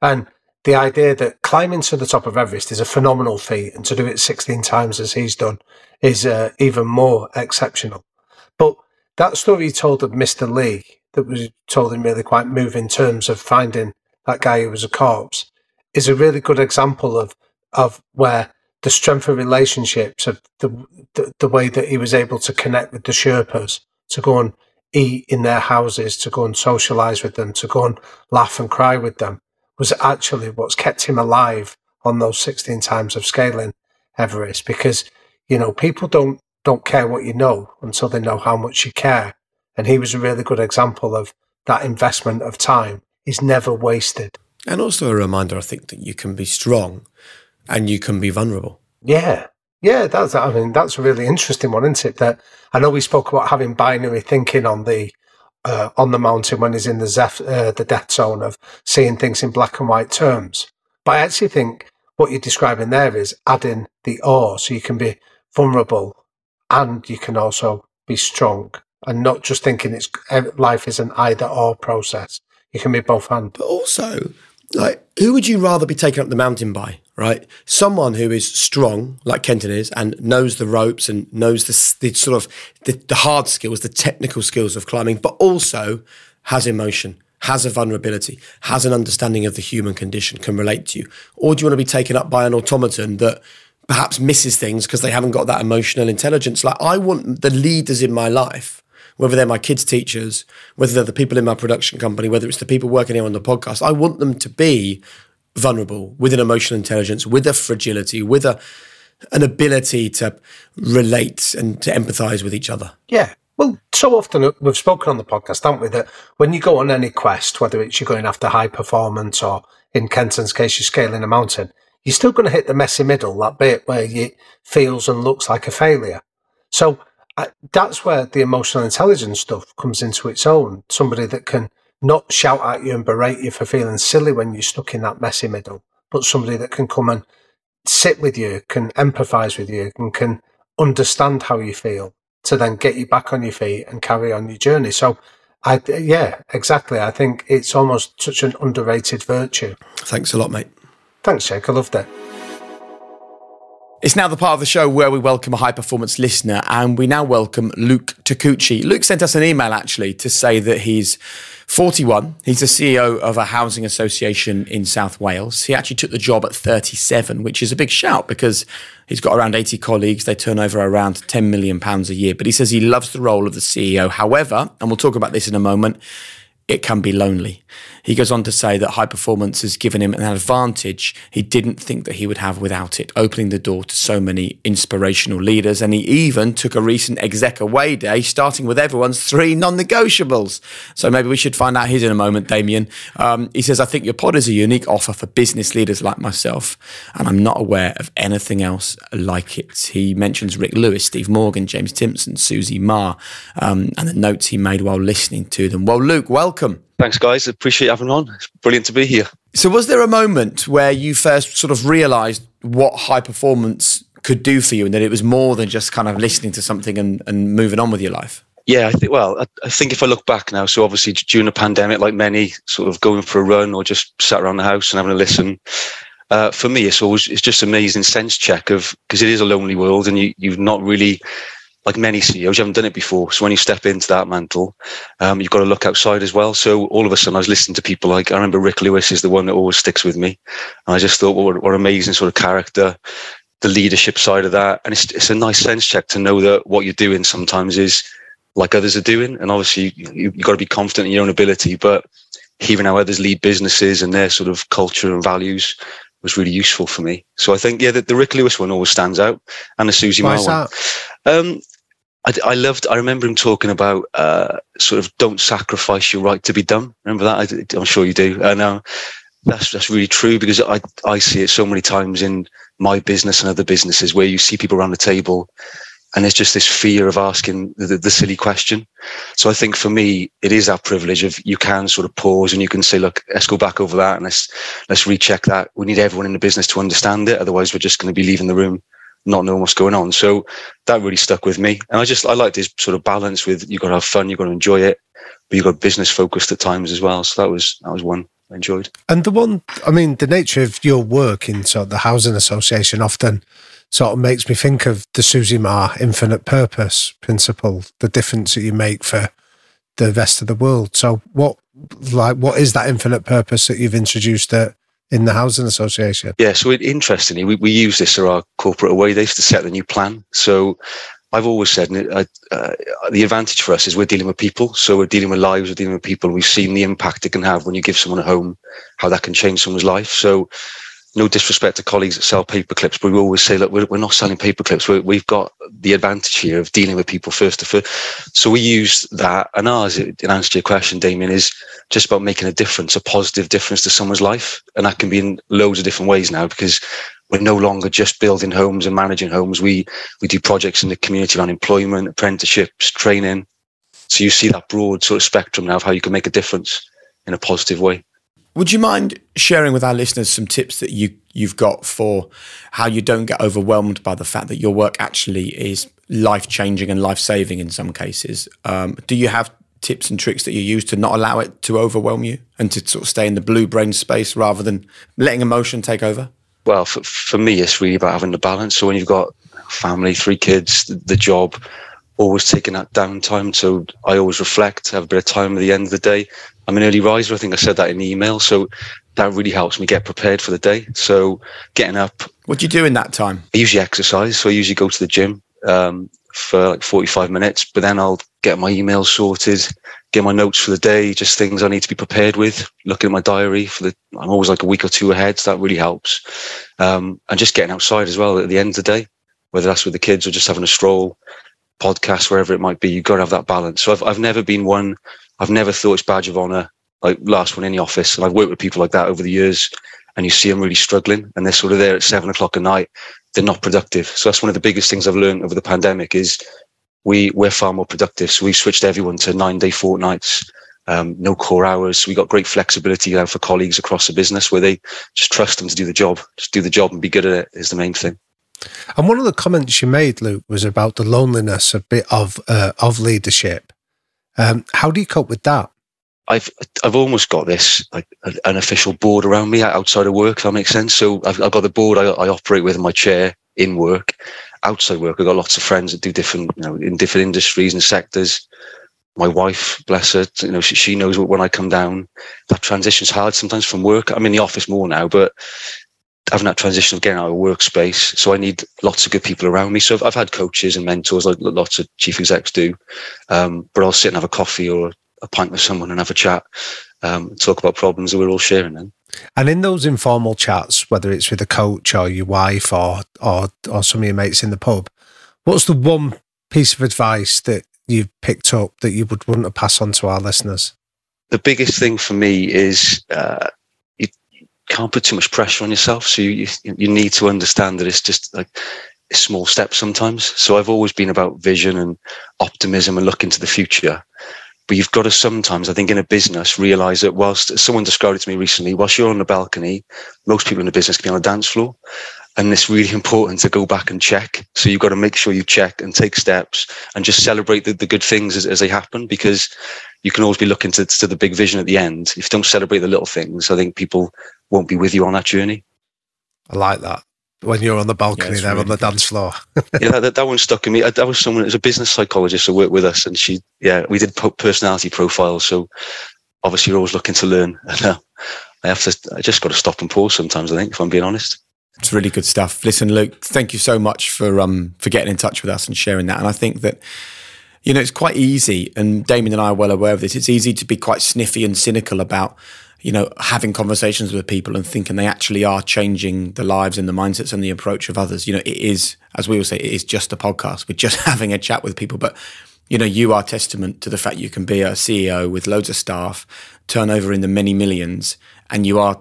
And the idea that climbing to the top of Everest is a phenomenal feat and to do it sixteen times as he's done is uh, even more exceptional. But that story he told of Mister Lee that was told in really quite moving terms of finding that guy who was a corpse is a really good example of of where the strength of relationships, of the, the, the way that he was able to connect with the Sherpas, to go and eat in their houses, to go and socialise with them, to go and laugh and cry with them, was actually what's kept him alive on those sixteen times of scaling Everest. Because, you know, people don't, don't care what you know until they know how much you care. And he was a really good example of that investment of time is never wasted. And also a reminder, I think, that you can be strong and you can be vulnerable. Yeah. Yeah, that's, I mean, that's a really interesting one, isn't it? That I know we spoke about having binary thinking on the uh, on the mountain when he's in the, zef- uh, the death zone of seeing things in black and white terms. But I actually think what you're describing there is adding the awe, so you can be vulnerable and you can also be strong, and not just thinking it's life is an either or process. You can be both and. But also, like, who would you rather be taken up the mountain by, right? Someone who is strong, like Kenton is, and knows the ropes and knows the, the sort of the, the hard skills, the technical skills of climbing, but also has emotion, has a vulnerability, has an understanding of the human condition, can relate to you? Or do you want to be taken up by an automaton that perhaps misses things because they haven't got that emotional intelligence? Like, I want the leaders in my life, whether they're my kids' teachers, whether they're the people in my production company, whether it's the people working here on the podcast, I want them to be vulnerable, with an emotional intelligence, with a fragility, with a an ability to relate and to empathise with each other. Yeah. Well, so often we've spoken on the podcast, haven't we, that when you go on any quest, whether it's you're going after high performance or, in Kenton's case, you're scaling a mountain, you're still going to hit the messy middle, that bit where it feels and looks like a failure. So I, that's where the emotional intelligence stuff comes into its own. Somebody that can not shout at you and berate you for feeling silly when you're stuck in that messy middle, but somebody that can come and sit with you, can empathise with you, and can understand how you feel to then get you back on your feet and carry on your journey. So, I yeah, exactly. I think it's almost such an underrated virtue. Thanks a lot, mate. Thanks, Jake. I loved it. It's now the part of the show where we welcome a high-performance listener, and we now welcome Luke Takuchi. Luke sent us an email, actually, to say that he's forty-one. He's the C E O of a housing association in South Wales. He actually took the job at thirty-seven, which is a big shout because he's got around eighty colleagues. They turn over around ten million pounds a year. But he says he loves the role of the C E O. However, and we'll talk about this in a moment, it can be lonely. He goes on to say that high performance has given him an advantage he didn't think that he would have without it, opening the door to so many inspirational leaders. And he even took a recent exec away day, starting with everyone's three non-negotiables. So maybe we should find out his in a moment, Damien. Um, he says, I think your pod is a unique offer for business leaders like myself, and I'm not aware of anything else like it. He mentions Rick Lewis, Steve Morgan, James Timpson, Susie Ma, um, and the notes he made while listening to them. Well, Luke, welcome. Welcome. Thanks, guys. Appreciate having me on. It's brilliant to be here. So was there a moment where you first sort of realised what high performance could do for you, and that it was more than just kind of listening to something and, and moving on with your life? Yeah, I think, well, I, I think if I look back now, so obviously during the pandemic, like many, sort of going for a run or just sat around the house and having a listen. Uh, for me, it's always it's just an amazing sense check of, because it is a lonely world and you, you've not really... Like many C E Os, you haven't done it before. So when you step into that mantle, um, you've got to look outside as well. So all of a sudden I was listening to people like, I remember Rick Lewis is the one that always sticks with me. And I just thought, well, what an amazing sort of character, the leadership side of that. And it's it's a nice sense check to know that what you're doing sometimes is like others are doing. And obviously you, you've got to be confident in your own ability, but hearing how others lead businesses and their sort of culture and values was really useful for me. So I think, yeah, the, the Rick Lewis one always stands out, and the Susie Ma one. Um, I, I loved, I remember him talking about uh, sort of don't sacrifice your right to be dumb. Remember that? I, I'm sure you do. And uh, that's that's really true, because I, I see it so many times in my business and other businesses where you see people around the table and there's just this fear of asking the, the silly question. So I think for me, it is that privilege of you can sort of pause and you can say, look, let's go back over that and let's, let's recheck that. We need everyone in the business to understand it. Otherwise, we're just going to be leaving the room not knowing what's going on. So that really stuck with me. And I just, I like this sort of balance with you've got to have fun, you've got to enjoy it, but you've got business focused at times as well. So that was, that was one I enjoyed. And the one, I mean, the nature of your work in sort of the housing association often sort of makes me think of the Susie Ma infinite purpose principle, the difference that you make for the rest of the world. So what, like, what is that infinite purpose that you've introduced at in the housing association? Yeah, so it, interestingly, we, we use this for our corporate away days to set the new plan. So I've always said, and I, uh, the advantage for us is we're dealing with people. So we're dealing with lives, we're dealing with people. We've seen the impact it can have when you give someone a home, how that can change someone's life. So no disrespect to colleagues that sell paper clips, but we always say, look, we're, we're not selling paper clips. We're, we've got the advantage here of dealing with people first to first. So we use that. And ours, in answer to your question, Damien, is just about making a difference, a positive difference to someone's life. And that can be in loads of different ways now, because we're no longer just building homes and managing homes. We, we do projects in the community around employment, apprenticeships, training. So you see that broad sort of spectrum now of how you can make a difference in a positive way. Would you mind sharing with our listeners some tips that you, you've got for how you don't get overwhelmed by the fact that your work actually is life-changing and life-saving in some cases? Um, do you have tips and tricks that you use to not allow it to overwhelm you and to sort of stay in the blue brain space rather than letting emotion take over? Well, for, for me, it's really about having the balance. So when you've got family, three kids, the, the job, always taking that downtime. So I always reflect, have a bit of time at the end of the day. I'm an early riser. I think I said that in the email. So that really helps me get prepared for the day. So getting up. What do you do in that time? I usually exercise. So I usually go to the gym um, for like forty-five minutes, but then I'll get my emails sorted, get my notes for the day, just things I need to be prepared with, looking at my diary for the, I'm always like a week or two ahead. So that really helps. Um, and just getting outside as well at the end of the day, whether that's with the kids or just having a stroll, podcast, wherever it might be, you've got to have that balance. So I've, I've never been one, I've never thought it's badge of honor, like last one in the office. And I've worked with people like that over the years, and you see them really struggling and they're sort of there at seven o'clock at night. They're not productive. So that's one of the biggest things I've learned over the pandemic is we, we're far more productive. So we've switched everyone to nine day fortnights, um, no core hours. So we got great flexibility now for colleagues across the business where they just trust them to do the job, just do the job and be good at it is the main thing. And one of the comments you made, Luke, was about the loneliness a bit of uh, of leadership. Um, how do you cope with that? I've I've almost got this like an official board around me outside of work, if that makes sense. So I've, I've got the board I, I operate with in my chair in work, outside work. I've got lots of friends that do different, you know, in different industries and sectors. My wife, bless her, you know, she, she knows when I come down. That transition's hard sometimes from work. I'm in the office more now, but having that transition of getting out of workspace. So I need lots of good people around me. So I've, I've had coaches and mentors, like lots of chief execs do, um, but I'll sit and have a coffee or a pint with someone and have a chat, um, and talk about problems that we're all sharing then. And in those informal chats, whether it's with a coach or your wife or, or, or some of your mates in the pub, what's the one piece of advice that you've picked up that you would want to pass on to our listeners? The biggest thing for me is, uh, can't put too much pressure on yourself. So you, you you need to understand that it's just like small steps sometimes. So I've always been about vision and optimism and looking to the future. But you've got to sometimes, I think in a business, realize that whilst someone described it to me recently, whilst you're on the balcony, most people in the business can be on a dance floor. And it's really important to go back and check. So you've got to make sure you check and take steps and just celebrate the, the good things as, as they happen, because you can always be looking to, to the big vision at the end. If you don't celebrate the little things, I think people won't be with you on that journey. I like that. When you're on the balcony, yeah, there really on the dance floor. yeah, that, that, that one stuck in me. I, that was someone, it was a business psychologist who worked with us, and she, yeah, we did personality profiles. So obviously you're always looking to learn. And, uh, I have to, I just got to stop and pause sometimes, I think, if I'm being honest. It's really good stuff. Listen, Luke, thank you so much for, um, for getting in touch with us and sharing that. And I think that, you know, it's quite easy, and Damien and I are well aware of this, it's easy to be quite sniffy and cynical about, you know, having conversations with people and thinking they actually are changing the lives and the mindsets and the approach of others. You know, it is, as we all say, it is just a podcast. We're just having a chat with people. But, you know, you are testament to the fact you can be a C E O with loads of staff, turnover in the many millions, and you are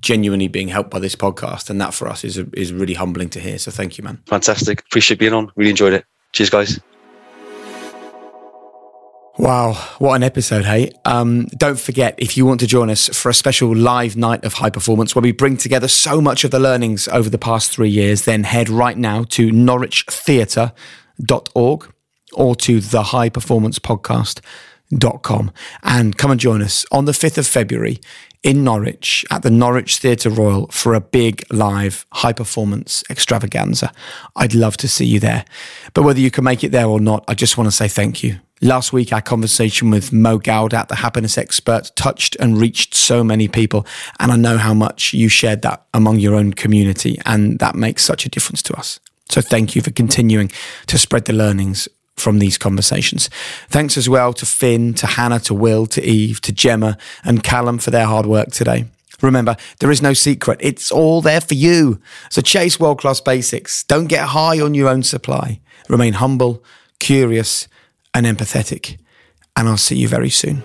genuinely being helped by this podcast. And that for us is, is really humbling to hear. So thank you, man. Fantastic. Appreciate being on. Really enjoyed it. Cheers, guys. Wow, what an episode, hey? Um, don't forget, if you want to join us for a special live night of high performance where we bring together so much of the learnings over the past three years, then head right now to norwich theatre dot org or to the high performance podcast dot com and come and join us on the fifth of February in Norwich at the Norwich Theatre Royal for a big live high performance extravaganza. I'd love to see you there. But whether you can make it there or not, I just want to say thank you. Last week, our conversation with Mo Gawdat, the happiness expert, touched and reached so many people. And I know how much you shared that among your own community. And that makes such a difference to us. So thank you for continuing to spread the learnings from these conversations. Thanks as well to Finn, to Hannah, to Will, to Eve, to Gemma and Callum for their hard work today. Remember, there is no secret. It's all there for you. So chase world-class basics. Don't get high on your own supply. Remain humble, curious, and empathetic, and I'll see you very soon.